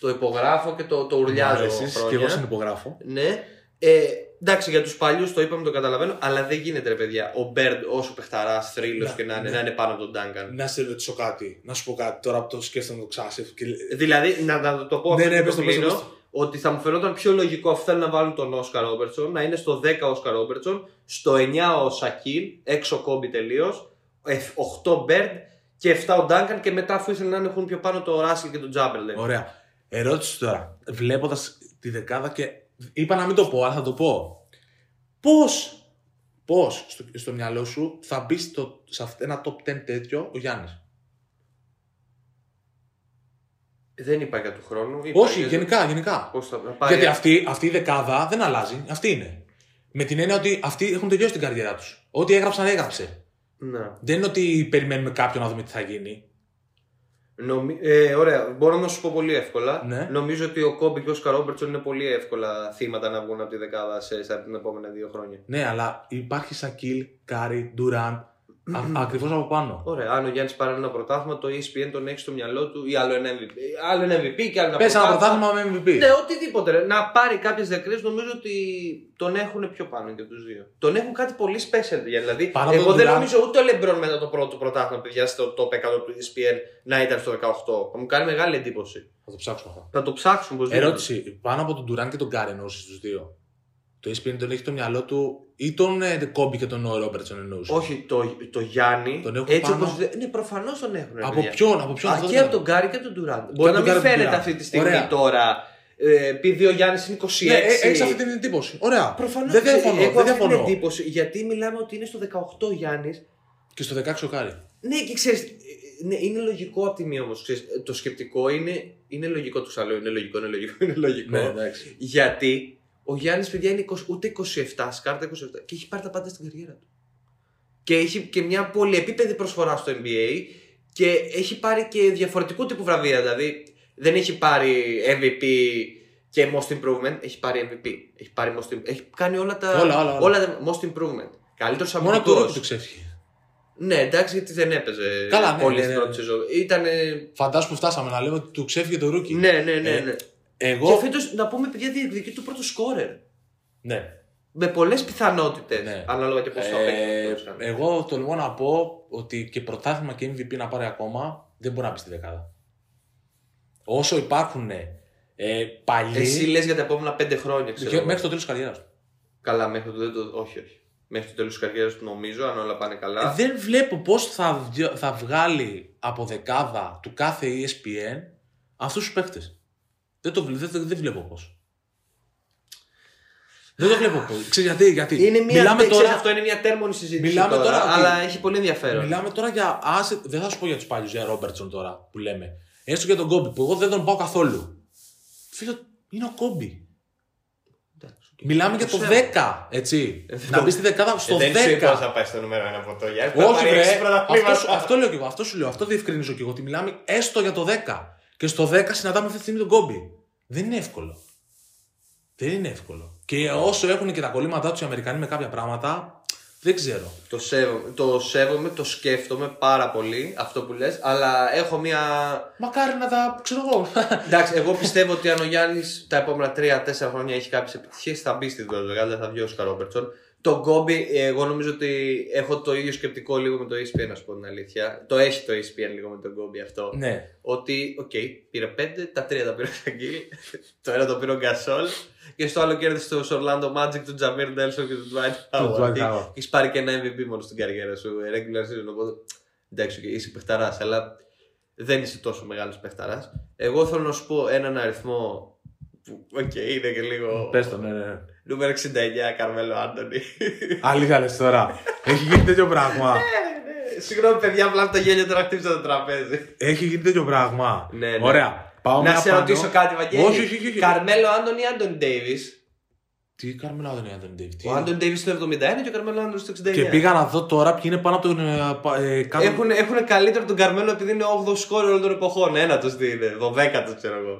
το υπογράφω και το, το ουρλιάζω χρόνια. Και εγώ συνυπογράφω. Ναι. Ε, εντάξει, για τους παλιούς το είπαμε, το καταλαβαίνω, αλλά δεν γίνεται ρε παιδιά. Ο Μπέρντ, όσο παιχταράς, θρύλος και να είναι, ναι. να είναι πάνω από τον Ντάγκαν. Να σε ρωτήσω κάτι, να σου πω κάτι τώρα που το σκέφτομαι να το ξάσαι. Και... Δηλαδή, να, να το πω ναι, αυτό ναι, που το κλείνω, ότι θα μου φαινόταν πιο λογικό αυτό να βάλουν τον Όσκαρ Ρόμπερτσον, να είναι στο δέκα ο Όσκαρ Ρόμπερτσον, στο εννιά ο Σακίλ, έξω Κόμπι τελείως, οκτώ Μπέρντ και επτά ο Ντάγκαν και μετά αφού ήθελαν να έχουν πιο πάνω το Ράσελ και τον Τζάμπερλεν. Ωραία. Ερώτηση τώρα, βλέποντας τη δεκάδα και. Είπα να μην το πω, αλλά θα το πω. Πώς, πώς στο, στο μυαλό σου θα μπει στο, σε ένα top δέκα τέτοιο ο Γιάννης. Δεν είπα για του χρόνου. Είπα όχι, για... γενικά, γενικά. Πώς θα πάει... Γιατί αυτή, αυτή η δεκάδα δεν αλλάζει, αυτή είναι. Με την έννοια ότι αυτοί έχουν τελειώσει την καριέρα τους. Ό,τι έγραψαν, έγραψε. Να. Δεν είναι ότι περιμένουμε κάποιον να δούμε τι θα γίνει. Νομι... Ε, ωραία, μπορώ να σου πω πολύ εύκολα. Ναι. Νομίζω ότι ο Κόμπι και ο Όσκαρ Ρόμπερτσον είναι πολύ εύκολα θύματα να βγουν από τη δεκάδα σε, σε τα επόμενα δύο χρόνια. Ναι, αλλά υπάρχει Σακίλ, Κάρι, Ντουράν, ακριβώς από πάνω. Ωραία, αν ο Γιάννης πάρει ένα πρωτάθλημα, το ι ες πι εν τον έχει στο μυαλό του ή άλλο ένα εμ βι πι. Άλλο ένα εμ βι πι και άλλο ένα. Πες ένα πρωτάθλημα με εμ βι πι. Ναι, οτιδήποτε. Ρε. Να πάρει κάποιες δεκρίες, νομίζω ότι τον έχουν πιο πάνω και από τους δύο. Τον έχουν κάτι πολύ special. Δηλαδή, πάνω εγώ δεν Durant... νομίζω ούτε ο Λεμπρόν μετά το πρώτο πρωτάθλημα, παιδιά, στο top εκατό του ι ες πι εν να ήταν στο δεκαοκτώ. Θα μου κάνει μεγάλη εντύπωση. Θα το ψάξουμε αυτό. Θα το ψάξουμε. Ερώτηση, πάνω από τον Ντουράν και τον Κάρι εννοούσες τους δύο. Το ι ες πι εν τον έχει το μυαλό του ή τον ε, Κόμπι και τον Ρόμπερτσον εννοούσε. Όχι, το, το Γιάννη. Τον έχουν έτσι πάνω... όπως. Ναι, προφανώς τον έχουν. Από ποιον, από ποιον. Α, και από τον Γκάρι και τον Ντουράντ. Μπορεί να μην φαίνεται αυτή τη στιγμή. Ωραία. Τώρα. Επειδή ο Γιάννης είναι είκοσι έξι. Ναι, έχεις αυτή την εντύπωση. Ωραία. Προφανώς δεν διαφωνώ. Έχω αυτή την εντύπωση. Γιατί μιλάμε ότι είναι στο δεκαοκτώ ο Γιάννης. Και στο δεκαέξι ο Γκάρι. Ναι, και ξέρεις. Ναι, είναι λογικό από τη μία όμως. Ξέρεις, το σκεπτικό είναι, είναι λογικό του άλλου. Είναι λογικό, είναι λογικό. Είναι λογικό. Ναι, γιατί. Ο Γιάννης, παιδιά, είναι είκοσι, ούτε είκοσι επτά, σκάρτα είκοσι επτά και έχει πάρει τα πάντα στην καριέρα του. Και έχει και μια πολυεπίπεδη προσφορά στο εν μπι έι και έχει πάρει και διαφορετικού τύπου βραβεία. Δηλαδή, δεν έχει πάρει εμ βι πι και Most Improvement, έχει πάρει εμ βι πι. Έχει, πάρει most, έχει κάνει όλα τα. Όλα, όλα, όλα. όλα τα Most Improvement. Καλύτερος αμυντικός. Μόνο το το ξέφυγε. Ναι, εντάξει, γιατί δεν έπαιζε. Καλά, ναι, πολύ ναι, ναι, ναι. Στην πρώτη σεζόν. Ήτανε... Φαντάσου που φτάσαμε να λέμε ότι του ξέφυγε το ρούκι. Ναι, ναι, ναι. ναι. Εγώ... Και φέτος, να πούμε, παιδιά, διεκδικεί του πρώτου σκόρερ. Ναι. Με πολλές πιθανότητες. Ναι. Ανάλογα και πώς θα παίξει. Εγώ τολμώ να πω ότι και πρωτάθλημα και εμ βι πι να πάρει ακόμα, δεν μπορεί να μπει στη δεκάδα. Όσο υπάρχουν ε, παλιοί. Εσύ λες για τα επόμενα πέντε χρόνια, ξέρω. Μέχρι το τέλος της καριέρας. Καλά, μέχρι το τέλος. Όχι, όχι. Μέχρι το τέλος της καριέρας του, νομίζω, αν όλα πάνε καλά. Δεν βλέπω πώς θα, θα βγάλει από δεκάδα του κάθε ι ες πι εν αυτούς τους παίχτες. Δεν το βλέπω, δεν, δεν βλέπω πώς. Δεν το βλέπω πώς. Ξέρεις γιατί, γιατί. Είναι μια, μιλάμε τώρα... Ξέρεις, αυτό είναι μια τέρμονη συζήτηση τώρα, τώρα, αλλά ότι... έχει πολύ ενδιαφέρον. Μιλάμε τώρα για... Άσε... Δεν θα σου πω για τους παλιούς, για Ρόμπερτσον τώρα που λέμε. Έστω και τον Κόμπι που εγώ δεν τον πάω καθόλου. Φίλε, είναι ο Κόμπι. Μιλάμε για το δέκα, έτσι. Να μπει στη δεκάδα στο δέκα. Δεν ξέρω θα πάει στο νούμερο ένα ποτό. Όχι, αυτό, αυτό λέω και εγώ. Αυτό σου λέω. Αυτό διευκρινίζω και εγώ. Ότι μιλάμε έστω για το δέκα. Και στο δέκα συναντάμε αυτή τη στιγμή τον Κόμπι. Δεν είναι εύκολο. Δεν είναι εύκολο. Και όσο έχουν και τα κολλήματά τους οι Αμερικανοί με κάποια πράγματα, δεν ξέρω. Το σέβομαι, το, σέβομαι, το σκέφτομαι πάρα πολύ αυτό που λες, αλλά έχω μία. Μακάρι να τα ξέρω εγώ. Εντάξει, εγώ πιστεύω ότι αν ο Γιάννης τα επόμενα τρία τέσσερα χρόνια έχει κάποιες επιτυχίες, θα μπει στην δεκάδα, θα βγει ο Όσκαρ Ρόμπερτσον. Το Κόμπι, εγώ νομίζω ότι έχω το ίδιο σκεπτικό λίγο με το ι ες πι εν, να σου πω την αλήθεια. Το έχει το ι ες πι εν λίγο με τον Κόμπι αυτό. Ναι. Ότι, οκ, okay, πήρε πέντε, τα τρία τα πήρε ο Σαγκίλ, το ένα το πήρε ο Γκασόλ και στο άλλο κέρδισε στο Orlando Magic, τον Τζαμίρ Ντέλσον και τον Dwight Howard. Έχεις πάρει και ένα εμ βι πι μόνο στην καριέρα σου, regular season. Οπότε, εντάξει, okay, είσαι παιχταράς, αλλά δεν είσαι τόσο μεγάλος παιχταράς. Εγώ θέλω να σου πω έναν αριθμό. Οκ, okay, είναι και λίγο. Πες το, ναι, ναι. Νούμερο εξήντα εννιά, Καρμέλο Άντονι. Αλήθεια λες τώρα. Έχει γίνει τέτοιο πράγμα. Συγγνώμη, παιδιά, απλά το γέλιο τώρα χτύπησα το τραπέζι. Έχει γίνει τέτοιο πράγμα. Ναι, ναι. Ωραία. Πάω να σε ρωτήσω κάτι, Βαγγέλη. Όχι, όχι, όχι. Καρμέλο Άντονι ή Άντονι Ντέιβις. Τι Καρμέλο Άντονι ή Άντονι Ντέιβις. Ο Άντονι Ντέιβις το εβδομήντα ένα και ο Καρμέλο Άντονι το εξήντα εννιά. Και πήγα να δω τώρα ποιοι είναι πάνω από τον. Έχουν καλύτερο τον Καρμέλο επειδή είναι όγδοος σκόρερ όλων των εποχών. Ένατος τι είναι, δωδέκατος ξέρω εγώ.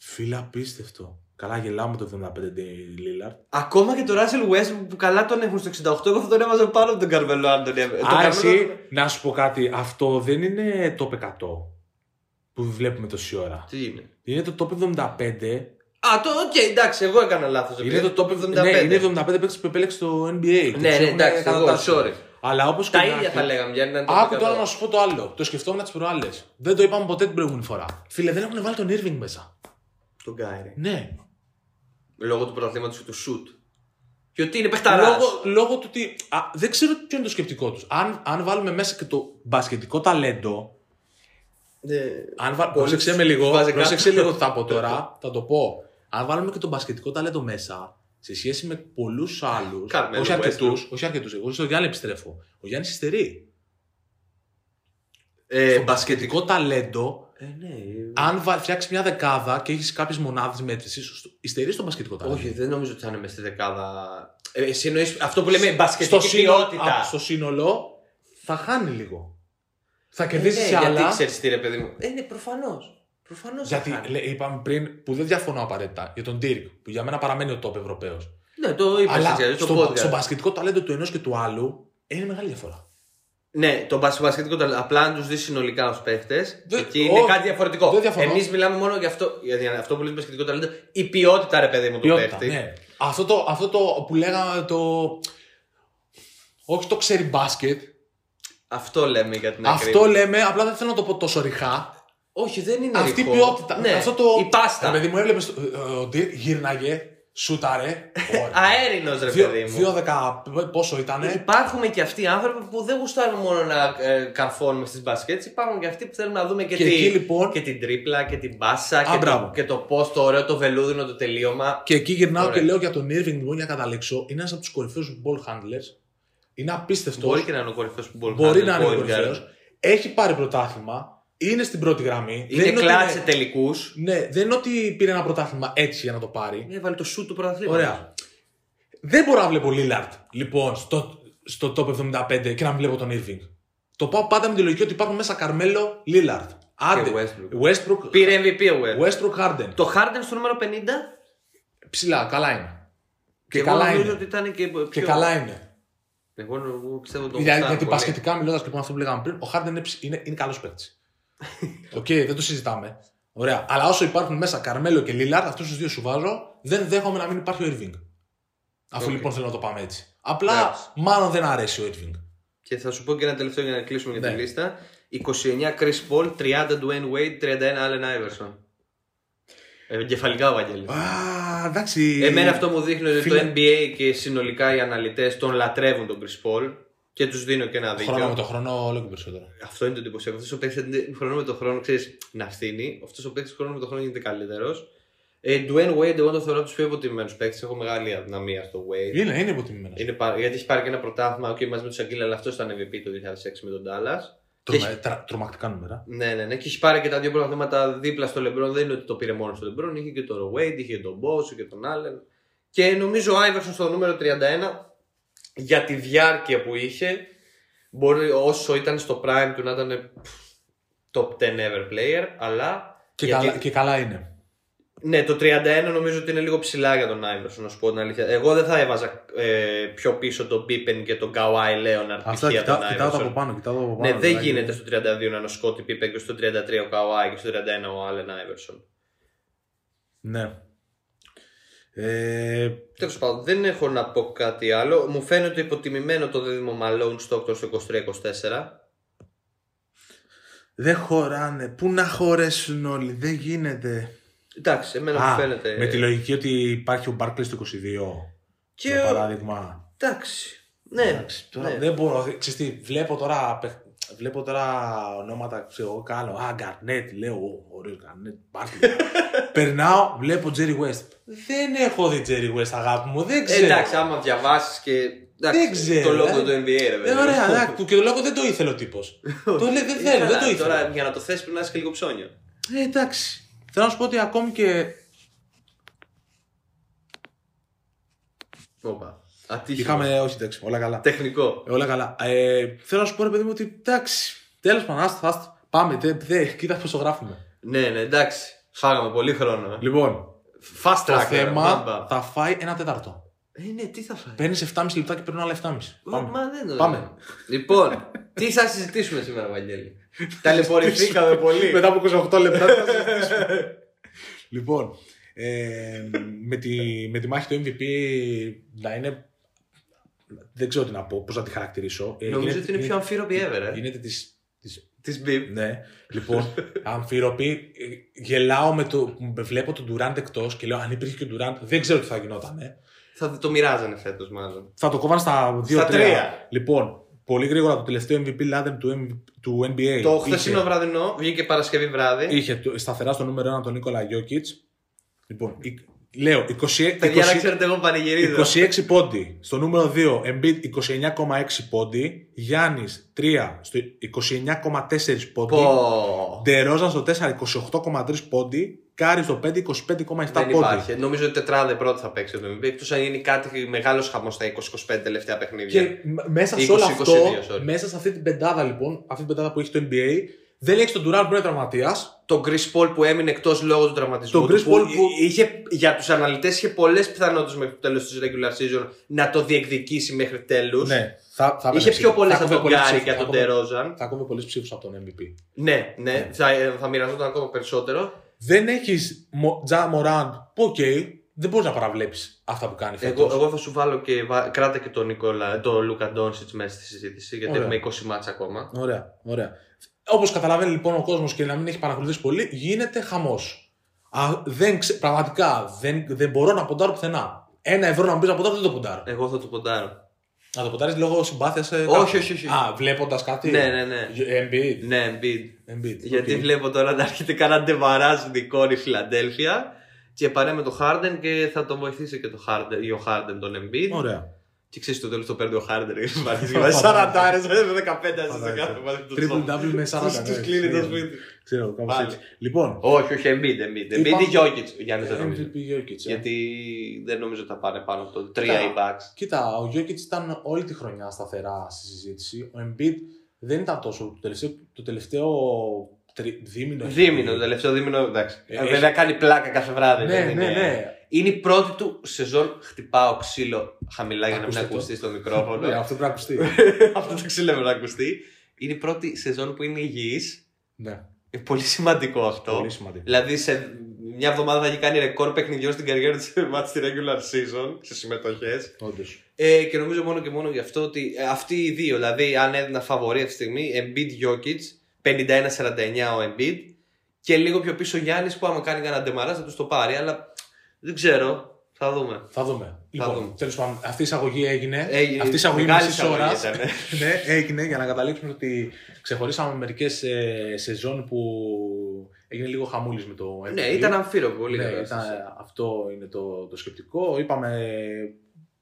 Φίλα, απίστευτο. Καλά, γελάμε το εβδομήντα πέντε Λίλαρντ. Ακόμα και το Russell Westbrook που καλά τον έχουν στο εξήντα οκτώ, εγώ θα τον έβαζα πάνω από τον Καρμέλο Άντονι. Άρση, να σου πω κάτι. Αυτό δεν είναι top εκατό που βλέπουμε τόση ώρα. Τι είναι. Είναι το top εβδομήντα πέντε. Α, το οκ, okay, εντάξει, εγώ έκανα λάθος. Είναι το top εβδομήντα πέντε. Ναι, είναι εβδομήντα πέντε παίκτες που επέλεξε το εν μπι έι. Ναι, ναι, εντάξει, εγώ, sorry. Αλλά όπως τα ίδια θα λέγαμε. Άκου τώρα να σου πω το άλλο. Το σκεφτόμουν τις προάλλες. Δεν το είπαμε ποτέ την προηγούμενη φορά. Φίλε, δεν έχουν βάλει τον Irving μέσα. Τον Γκάιρε. Ναι. Λόγω του πρωταθλήματος και του σουτ. Και ότι είναι παιχταράς. Λόγω, λόγω του ότι. Α, δεν ξέρω ποιο είναι το σκεπτικό τους. Αν, αν βάλουμε μέσα και το μπασκετικό ταλέντο. Ναι. Αν βα... Πρόσεξε με λίγο. Πρόσεξε λίγο τι θα πω τώρα. Θα το πω. Αν βάλουμε και το μπασκετικό ταλέντο μέσα. Σε σχέση με πολλούς άλλους. Όχι αρκετούς. Όχι αρκετούς. Εγώ στο Γιάννη επιστρέφω. Ο Γιάννης υστερεί. Ε, στο μπασκετικό ταλέντο. Ε, ναι. Αν φτιάξει μια δεκάδα και έχει κάποιες μονάδες μέτρησης, υστερεί στο μπασκετικό ταλέντο. Όχι, δεν νομίζω ότι θα είναι μέσα στη δεκάδα. Ε, εσύ εννοείς αυτό που λέμε μπασκετική στο ποιότητα. Α, στο σύνολο θα χάνει λίγο. Θα κερδίσει ε, ναι, σε άλλα. Γιατί ξέρεις τι, ρε παιδί μου. Ε, είναι προφανώς. Προφανώς. Γιατί λέ, είπαμε πριν που δεν διαφωνώ απαραίτητα για τον Dirk που για μένα παραμένει ο top Ευρωπαίος. Ναι, το είπα. Αλλά εσύ, στο, στο, στο μπασκετικό ταλέντο του ενός και του άλλου είναι μεγάλη διαφορά. Ναι, το μπασκετικό ταλέντο. Απλά αν του δει συνολικά ως παίχτες, εκεί είναι κάτι διαφορετικό. Εμείς μιλάμε μόνο για αυτό, για αυτό που λέει το μπασκετικό ταλέντο, η ποιότητα, ρε παιδί μου, του παίχτη. Ναι. Αυτό, το, αυτό το που λέγαμε το. Όχι το ξέρει μπάσκετ. Αυτό λέμε για την ακρίβεια. Αυτό λέμε, απλά δεν θέλω να το πω τόσο ρηχά. Όχι, δεν είναι αυτή ρηχό. Αυτή η ποιότητα. Ναι. Αυτό το... Η πάστα. Ρε παιδί μου, έβλεπε. Ο Dirk γύρναγε. Σούταρε. Αέρινος, ρε παιδί μου. Δύο δέκα, πόσο ήτανε. Υπάρχουμε και αυτοί οι άνθρωποι που δεν γουστάρουν μόνο να ε, καρφώνουμε στις μπασκέτς. Υπάρχουν και αυτοί που θέλουν να δούμε και, και, τη, εκεί, λοιπόν, και την τρίπλα και την μπάσα. Α, και, το, και το πώς το ωραίο, το βελούδινο, το τελείωμα. Και εκεί γυρνάω ωραία. Και λέω για τον Irving, λοιπόν, για να καταλήξω. Είναι ένας από τους κορυφαίους ball handlers. Είναι απίστευτος. Μπορεί και να είναι ο κορυφαίος ball handlers. Μπορεί να είναι ο κορυφαίος. Έχει πάρει πρωτάθλημα. είναι στην πρώτη γραμμή. Είναι κλατς σε τελικούς. Ναι, δεν είναι ότι πήρε ένα πρωτάθλημα έτσι για να το πάρει. Έβαλε το σουτ του πρωταθλήματος. Ωραία. Δεν μπορώ να βλέπω Λίλαρντ λοιπόν στο, στο top εβδομήντα πέντε και να μην βλέπω τον Irving. Το πάω πάντα με τη λογική ότι υπάρχουν μέσα Καρμέλο, Λίλαρντ. Άρντε. Westbrook. Πήρε εμ βι πι ο Westbrook. Westbrook Harden. Το Harden στο νούμερο πενήντα. Ψηλά, καλά είναι. Και, και καλά είναι. Ότι ήταν και, πιο... και καλά είναι. Εγώ, εγώ πιστεύω ότι το Harden. Γιατί πασχετικά μιλώντας λοιπόν αυτό που λέγαμε πριν, ο Harden είναι, είναι, είναι καλός παίκτης. Οκ, okay, δεν το συζητάμε. Ωραία. Αλλά όσο υπάρχουν μέσα Καρμέλο και Λίλαρντ, αυτούς τους δύο σου βάζω, δεν δέχομαι να μην υπάρχει ο Irving. Αφού okay. λοιπόν θέλω να το πάμε έτσι. Απλά yeah. μάλλον δεν αρέσει ο Irving. Και θα σου πω και ένα τελευταίο για να κλείσουμε για yeah. τη λίστα. είκοσι εννιά Chris Paul, τριάντα Dwayne Wade, τριάντα ένα Allen Iverson. Εγκεφαλικά ο Βαγγέλης. Ah, εντάξει. Εμένα αυτό μου δείχνει ότι Φίλε... το εν μπι έι και συνολικά οι αναλυτές τον λατρεύουν τον Chris Paul και τους δίνω και ένα δίκιο. Χρόνο με το χρόνο όλο και περισσότερο. Αυτό είναι το εντυπωσιακό. Αυτός ο παίκτης χρόνο με το χρόνο, ξέρεις, να φθήνει. Αυτός ο παίκτης χρόνο με το χρόνο γίνεται καλύτερος. Ε, Dwayne Wade, εγώ το θεωρώ τους πιο υποτιμημένους παίκτες. Έχω μεγάλη αδυναμία στο Wade. Είναι, είναι υποτιμημένος. Είναι, γιατί έχει πάρει και ένα πρωτάθλημα okay, μαζί με τον Shaquille, αλλά αυτό ήταν εμ βι πι το δύο χιλιάδες έξι με τον Dallas. Τρομακτικά νούμερα. Ναι, ναι, ναι. Και έχει πάρει και τα δύο πρωταθλήματα δίπλα στο Λεμπρόν. Δεν είναι ότι το πήρε μόνο στο Λεμπρόν. Είχε και τον Wade, είχε τον Boss και τον Allen. Και νομίζω ο Iverson στο νούμερο τριάντα ένα για τη διάρκεια που είχε, μπορεί όσο ήταν στο prime του να ήταν top δέκα ever player, αλλά. Και, γιατί... καλά, και καλά είναι. Ναι, το τριάντα ένα νομίζω ότι είναι λίγο ψηλά για τον Iverson, να σου πω την αλήθεια. Εγώ δεν θα έβαζα ε, πιο πίσω τον Pippen και τον Kawhi Leonard. Αυτά κοιτά, τον κοιτάω από πάνω, κοιτάω από πάνω. Ναι, δεν δηλαδή. Γίνεται στο τριάντα δύο να είναι ο Scottie Pippen και στο τριάντα τρία ο Kawhi και στο τριάντα ένα ο Allen Iverson. Ναι. Ε... Τέλος πάντων, δεν έχω να πω κάτι άλλο. Μου φαίνεται υποτιμημένο το δίδυμο Malone Stockton στο είκοσι τρία είκοσι τέσσερα. Δεν χωράνε. Πού να χωρέσουν όλοι, δεν γίνεται. Εντάξει, εμένα Α, μου φαίνεται. Με τη λογική ότι υπάρχει ο Barclays στο είκοσι δύο. Και για παράδειγμα. Εντάξει. Ναι. Εντάξει, τώρα ναι. Δεν μπορώ. Ξεστή, βλέπω, τώρα, βλέπω τώρα ονόματα που κάνω. Α, Γκάρνετ, λέω. Ωραίο, Γκάρνετ, Barclays. Περνάω, βλέπω Jerry West. Δεν έχω δει Jerry West, αγάπη μου. Δεν ξέρω. Εντάξει, άμα διαβάσει και. Εντάξει, δεν ξέρω. Το λόγο ε, του εν μπι έι, ρε βέβαια. Ωραία, εντάξει. Και το λόγο δεν το ήθελε ο τύπος. Το λέει, δεν θέλω, δεν το ήθελε. Τώρα για να το θέσει πρέπει να είσαι και λίγο ψώνιο. Ε, εντάξει. Θέλω να σου πω ότι ακόμη και. Όπα. Ατύχημα. Είχαμε, όχι εντάξει, όλα καλά. Τεχνικό. Ε, όλα καλά. Ε, θέλω να σου πω, ρε παιδί μου, ότι εντάξει. Τέλος πάντων, άστα, άστα. Πάμε, δε, δε, κοίτα πώς το γράφουμε. Ναι, ναι, εντάξει. Φάγαμε πολύ χρόνο. Ε. Λοιπόν, fast track. Το θέμα θα φάει ένα τέταρτο. Ε, ναι, τι θα φάει. Παίρνει επτά και μισό λεπτά και παίρνω άλλα επτά και μισό. Πάμε. Μα, δεν το Πάμε. Λοιπόν, τι θα συζητήσουμε σήμερα, Βαγγέλη. Ταλαιπωρηθήκαμε πολύ. Μετά από είκοσι οκτώ λεπτά. Λοιπόν, ε, με, τη, με τη μάχη του εμ βι πι να είναι. Δεν ξέρω τι να πω, πώς να τη χαρακτηρίσω. Νομίζω ε, ότι είναι πιο αμφίροπη ever. Γίνεται τη μπιπ. Ναι, λοιπόν, αμφίροπη. Γελάω με το. Βλέπω τον Durant εκτός και λέω: αν υπήρχε και ο Durant, δεν ξέρω τι θα γινόταν. Ε. Θα το μοιράζανε φέτος, μάλλον. Θα το κόβαν στα δύο τρία. Λοιπόν, πολύ γρήγορα το τελευταίο εμ βι πι Ladder του εν μπι έι. Το χθεσινό βραδινό, βγήκε Παρασκευή βράδυ. Είχε σταθερά στο νούμερο ένα τον Νίκολα Γιόκιτς. Λοιπόν, λέω είκοσι έξι, είκοσι, είκοσι έξι πόντι. Στο νούμερο δύο, Embiid είκοσι εννιά κόμμα έξι πόντι. Γιάννης τρία στο είκοσι εννιά κόμμα τέσσερα πόντι. Ντερόζαν στο τέσσερα, είκοσι οκτώ κόμμα τρία πόντι. Κάρι στο πέντε, είκοσι πέντε κόμμα επτά πόντι. Νομίζω ότι τετράδε πρώτη θα παίξει το εμ βι πι. Εκτός αν γίνει κάτι μεγάλο χαμό στα είκοσι είκοσι πέντε τελευταία παιχνίδια. Και μέσα σε όλο αυτό, είκοσι δύο, μέσα σε αυτή την πεντάδα λοιπόν, αυτή την πεντάδα που έχει το εν μπι έι, δεν έχει τον Ντουράν που είναι τραυματίας. Τον Chris Paul που έμεινε εκτός λόγω του τραυματισμού. Τον Chris Paul που, που... Είχε, για τους αναλυτές είχε πολλές πιθανότητες μέχρι το τέλος της regular season να το διεκδικήσει μέχρι τέλους. Ναι, θα, θα είχε πιο πολλές από τον Γκάρι και από τον Ντερόζαν. Θα ακούμε πολλές ψήφους από τον εμ βι πι. Ναι, ναι, ναι. Θα, θα μοιραζόταν ακόμα περισσότερο. Δεν έχεις Τζα Μοράντ που οκ, δεν μπορείς να παραβλέψεις αυτά που κάνει φέτος. Εγώ, εγώ θα σου βάλω και κράτα και τον Νικόλα, τον Λούκα Ντόντσιτς μέσα στη συζήτηση, γιατί ωραία. Έχουμε είκοσι μάτς ακόμα. Ωραία, ωραία. Όπως καταλαβαίνει λοιπόν ο κόσμος και να μην έχει παρακολουθήσει πολύ, γίνεται χαμός. Α, δεν ξε, πραγματικά δεν, δεν μπορώ να ποντάρω πουθενά. Ένα ευρώ να μου πεις να ποντάρω, δεν το ποντάρω. Εγώ θα το ποντάρω. Να το ποντάρεις λόγω συμπάθειας. Όχι, όχι, όχι, όχι. Α, βλέποντας κάτι. Ναι, ναι, ναι. Embiid. Ναι, Embiid. Embiid. Γιατί okay. βλέπω τώρα να έρχεται κανένα ντεβαράζ δικόρη Φιλαντέλφια και παρέ με το Harden και θα τον βοηθήσει και το Harden, ο Harden τον Embiid. Ωραία. Και ξέρεις, στο τέλος το παίρνει ο Harden. σαράντα άρες, δεκαπέντε. Triple double με σαράντα. Τους κλείνει το σπίτι. Ξέρω, κάπως έτσι. Λοιπόν. Όχι, όχι, Embiid, Embiid. Embiid ή Jokic, για να το νομίζω. Γιατί δεν νομίζω ότι θα πάνε πάνω από το τρία οι Bucks. Κοίτα, ο Jokic ήταν όλη τη χρονιά σταθερά στη συζήτηση. Ο Embiid δεν ήταν τόσο. Το τελευταίο δίμηνο. Δίμηνο, το τελευταίο δίμηνο, εντάξει. Βέβαια κάνει πλάκα κάθε βράδυ. Ναι, ναι, ναι. Είναι η πρώτη του σεζόν. Χτυπάω ξύλο χαμηλά για να μην ακουστεί στο μικρόφωνο. Ναι, αυτό πρέπει να ακουστεί. Αυτό το ξύλο πρέπει να ακουστεί. Είναι η πρώτη σεζόν που είναι υγιής. Ναι. Είναι πολύ σημαντικό αυτό. Πολύ σημαντικό. Δηλαδή σε μια εβδομάδα θα έχει κάνει ρεκόρ παιχνιδιών στην καριέρα του σε μάτς στη regular season, σε συμμετοχές. Όντως. Ε, και νομίζω μόνο και μόνο γι' αυτό ότι αυτοί οι δύο, δηλαδή αν έδινα φαβορί αυτή τη στιγμή, Embiid Jokic, πενήντα ένα σαράντα εννιά ο Embiid και λίγο πιο πίσω ο Γιάννης που άμα κάνει κανένα ντεμαρά θα του το πάρει, αλλά. Δεν ξέρω. Θα δούμε. Θα δούμε. Λοιπόν, τέλος πάντων, αυτή η εισαγωγή έγινε. έγινε. Αυτή η εισαγωγή μισής ώρας. Ναι, έγινε για να καταλήξουμε ότι ξεχωρίσαμε μερικές ε, σεζόν που έγινε λίγο χαμούλης με το Embiid. Ναι, ήταν αμφίροπο. Ναι, ήταν, αυτό είναι το, το σκεπτικό. Είπαμε,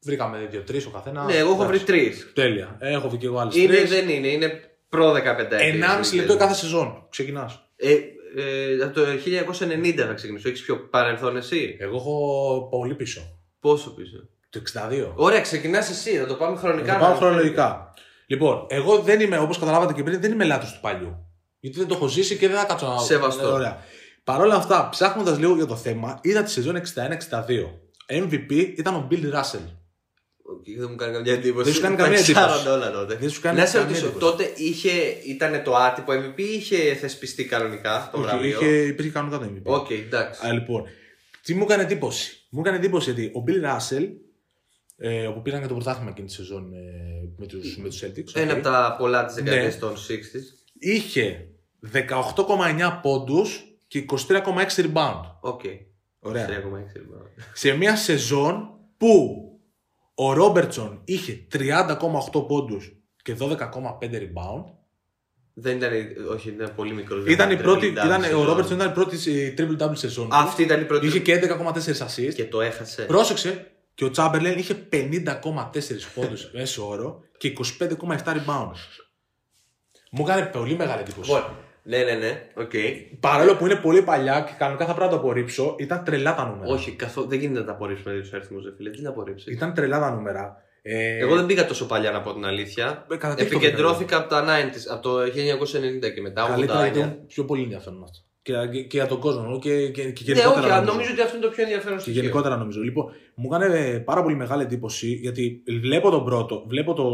βρήκαμε δύο-τρεις ο καθένα. Ναι, εγώ έχω βρει τρεις. Τέλεια. Έχω βρει και εγώ άλλες τρεις. Δεν είναι, είναι προ δεκαπέντε. ενάμιση λεπτό κάθε σεζόν. Ξεκινάς. Ε, Ε, από το χίλια εννιακόσια ενενήντα θα ξεκινήσω. Έχεις πιο παρελθόν εσύ? Εγώ έχω πολύ πίσω. Πόσο πίσω? Το εξήντα δύο. Ωραία, ξεκινάς εσύ, θα το πάμε χρονικά. Θα το πάμε χρονολογικά. Λοιπόν, εγώ δεν είμαι, όπως καταλάβατε και πριν, δεν είμαι λάτρης του παλιού. Γιατί δεν το έχω ζήσει και δεν θα κάτσω να. Σεβαστό. Ωραία. Παρ' όλα αυτά, ψάχνοντας λίγο για το θέμα, είδα τη σεζόν εξήντα ένα εξήντα δύο. εμ βι πι ήταν ο Bill Russell. Δεν μου κάνει καμία εντύπωση. Δεν σου κάνει καμία εντύπωση. Να σε ρωτήσω, τότε ήταν το άτυπο εμ βι πι ή είχε θεσπιστεί κανονικά το βραβείο? Όχι, υπήρχε κανονικά το εμ βι πι. Οκ, εντάξει. Λοιπόν, τι μου έκανε εντύπωση. Μου έκανε εντύπωση γιατί ο Bill Russell, όπου πήραν και το πρωτάθλημα εκείνη τη σεζόν με τους Celtics. Ένα από τα πολλά τη δεκαετία των εξήντα. Είχε δεκαοκτώ κόμμα εννιά πόντους και είκοσι τρία κόμμα έξι rebound. Οκ. Ωραία. Σε μια σεζόν που ο Ρόμπερτσον είχε τριάντα κόμμα οκτώ πόντους και δώδεκα κόμμα πέντε rebound. Δεν ήταν, όχι, ήταν πολύ μικρό. Ήταν η πρώτη, ήταν, ο Ρόμπερτσον ήταν η πρώτη triple-double σεζόν. Αυτή ήταν η πρώτη. Είχε και έντεκα κόμμα τέσσερα assists. Και το έχασε. Πρόσεξε. Και ο Chamberlain είχε πενήντα κόμμα τέσσερα πόντους μέσο όρο και είκοσι πέντε κόμμα επτά rebound. Μου έκανε πολύ μεγάλη εντύπωση. Ναι, ναι, ναι. Okay. Παρόλο που είναι πολύ παλιά και κανονικά θα πρέπει να το απορρίψω, ήταν τρελά τα νούμερα. Όχι, καθόλου δεν γίνεται να τα απορρίψουμε με του αριθμού, φίλε. Τι να απορρίψει. Ήταν τρελά τα νούμερα. Ε... Εγώ δεν πήγα τόσο παλιά, να πω την αλήθεια. Ε, Επικεντρώθηκα από, τα ενενήντα, από το χίλια εννιακόσια ενενήντα και μετά. Καλύτερα ήταν πιο πολύ ενδιαφέρον αυτό. Και, και, και για τον κόσμο. Και, και, και ναι, όχι, νομίζω. νομίζω ότι αυτό είναι το πιο ενδιαφέρον στοιχείο. Και γενικότερα νομίζω. Λοιπόν, μου έκανε πάρα πολύ μεγάλη εντύπωση γιατί βλέπω τον πρώτο, βλέπω το,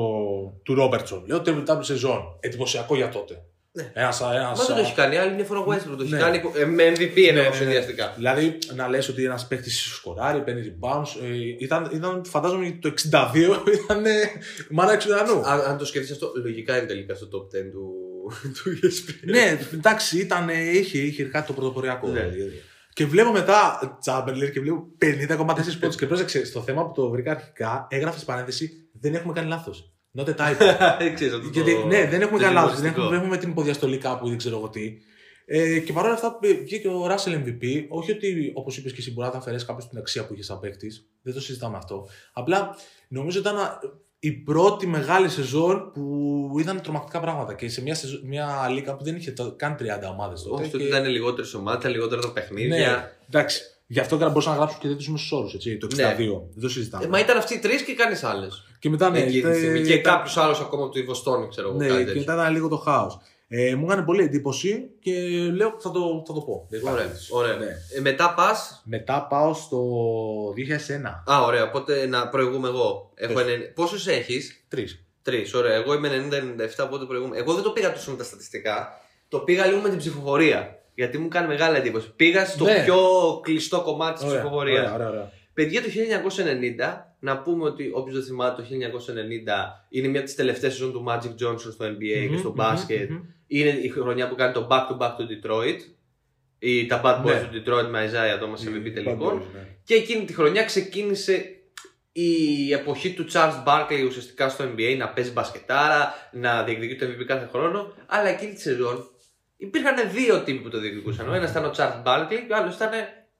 του Ρόμπερτσον. Λέω triple-double σεζόν. Εντυπωσιακό για τότε. Ναι. Ένας, ένας, Μα δεν το έχει κάνει, άλλη μια φορά ο Westbrook το έχει κάνει με εμ βι πι εννοώ συνδυαστικά. Δηλαδή να λες ότι ένας παίχτης σκοράρει, παίρνει rebounds. Ε, ήταν, ήταν φαντάζομαι το εξήντα δύο ήταν μάνα εξ ουρανού. Αν, αν το σκεφτείς αυτό, λογικά είναι τελικά στο top δέκα του, του ι ες πι εν. Ναι, εντάξει, ήταν, είχε, είχε κάτι το πρωτοποριακό. Ναι. Και βλέπω μετά Chamberlain και βλέπω πενήντα κόμμα τέσσερα πόντους. Και πρόσεξε, στο θέμα που το βρήκα αρχικά, έγραφες παρένθεση, δεν έχουμε κάνει λάθος. Not a type. Γιατί, το... ναι, δεν έχουμε καλά. Δεν έχουμε, έχουμε την υποδιαστολή κάπου ή δεν ξέρω εγώ τι. Ε, και παρόλα αυτά βγήκε ο Russell εμ βι πι. Όχι ότι, όπως είπες και εσύ, μπορεί να αφαιρέσει κάποιο την αξία που είχε σαν παίκτης. Δεν το συζητάμε αυτό. Απλά νομίζω ήταν η πρώτη μεγάλη σεζόν που ήταν τρομακτικά πράγματα. Και σε μια, σεζό... μια λίγα που δεν είχε καν τριάντα ομάδες τότε. Όχι, τότε και... ήταν λιγότερε ομάδε, λιγότερα τα παιχνίδια. Ναι, εντάξει. Γι' αυτό και μπορούσαν να γράψουν και τέτοιου μέσου όρου. Το εξήντα δύο. Ναι. Δεν το συζητάμε. Ε, μα ήταν αυτοί οι τρεις και κανείς άλλες. Και μετά ναι, Εκεί, ε, και κάποιος άλλος ακόμα του Βοστόνη, ξέρω εγώ. Ναι, κάτι και μετά ήταν λίγο το χάος. Ε, μου έκανε πολύ εντύπωση και λέω θα το, θα το πω. Ωραία. ωραία. Ναι. Ε, μετά πας. Μετά πάω στο δύο χιλιάδες ένα. Α, ωραία. Οπότε να προηγούμαι εγώ. Ενε... Πόσους έχεις? Τρεις. Τρεις, ωραία. Εγώ είμαι ενενήντα ενενήντα επτά, οπότε προηγούμαι. Εγώ δεν το πήγα τόσο με τα στατιστικά. Το πήγα λίγο με την ψηφοφορία. Γιατί μου κάνει μεγάλη εντύπωση. Πήγα στο ναι. πιο κλειστό κομμάτι της ψηφοφορίας. Παιδιά, το χίλια εννιακόσια ενενήντα, να πούμε ότι όποιος δεν θυμάται, το χίλια εννιακόσια ενενήντα είναι μια από τις τελευταίες σεζόν του Magic Johnson στο εν μπι έι mm-hmm, και στο μπάσκετ. Mm-hmm, mm-hmm. Είναι η χρονιά που κάνει το back-to-back του Detroit. Η, τα Bad Boys ναι. του Detroit με Isaiah Thomas εμ βι πι mm-hmm, τελικών. Ναι. Και εκείνη τη χρονιά ξεκίνησε η εποχή του Charles Barkley ουσιαστικά στο εν μπι έι να παίζει μπασκετάρα, να διεκδικεί το εμ βι πι κάθε χρόνο. Αλλά εκείνη τη σεζόν υπήρχαν δύο τύποι που το διεκδικούσαν. Ο ένας ήταν ο Charles Barkley και ο άλλος ήταν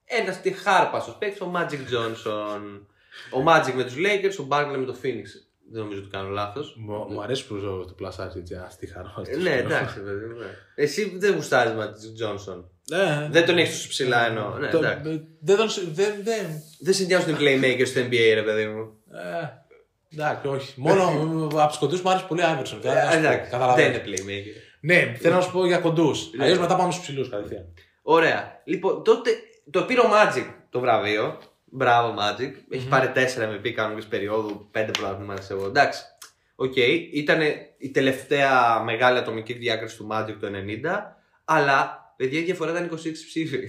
ένας τυχάρπαστος παίκτης, ο Magic Johnson. Ο Magic με τους Lakers, ο Barkley με το Phoenix. Δεν νομίζω ότι κάνω λάθος. Μου, μου αρέσει που ζω το πλασάρι έτσι αστιχαρό. Ναι, εντάξει, παιδί. Εσύ δεν γουστάρεις με τον Τζόνσον. Δεν τον έχεις τόσο ψηλά εννοώ. Δεν συνδυάζουν οι playmakers στο N B A, ρε παιδί μου. Εντάξει, όχι. Μόνο από τους κοντούς μου άρεσε πολύ Iverson. Δεν είναι playmaker. Ναι, θέλω να σου πω για κοντούς. Αλλιώς μετά πάμε στους ψηλούς κατευθείαν. Ωραία. Λοιπόν, τότε το πήρε ο Magic το βραβείο. Μπράβο, Magic. Mm-hmm. Έχει πάρει τέσσερα εμ βι πι κανονικής περίοδου, πέντε πρωταθλήματα εγώ. Εντάξει. Οκ. Okay. Ήταν η τελευταία μεγάλη ατομική διάκριση του Magic το ενενήντα, αλλά παιδιά η διαφορά ήταν είκοσι έξι ψήφοι.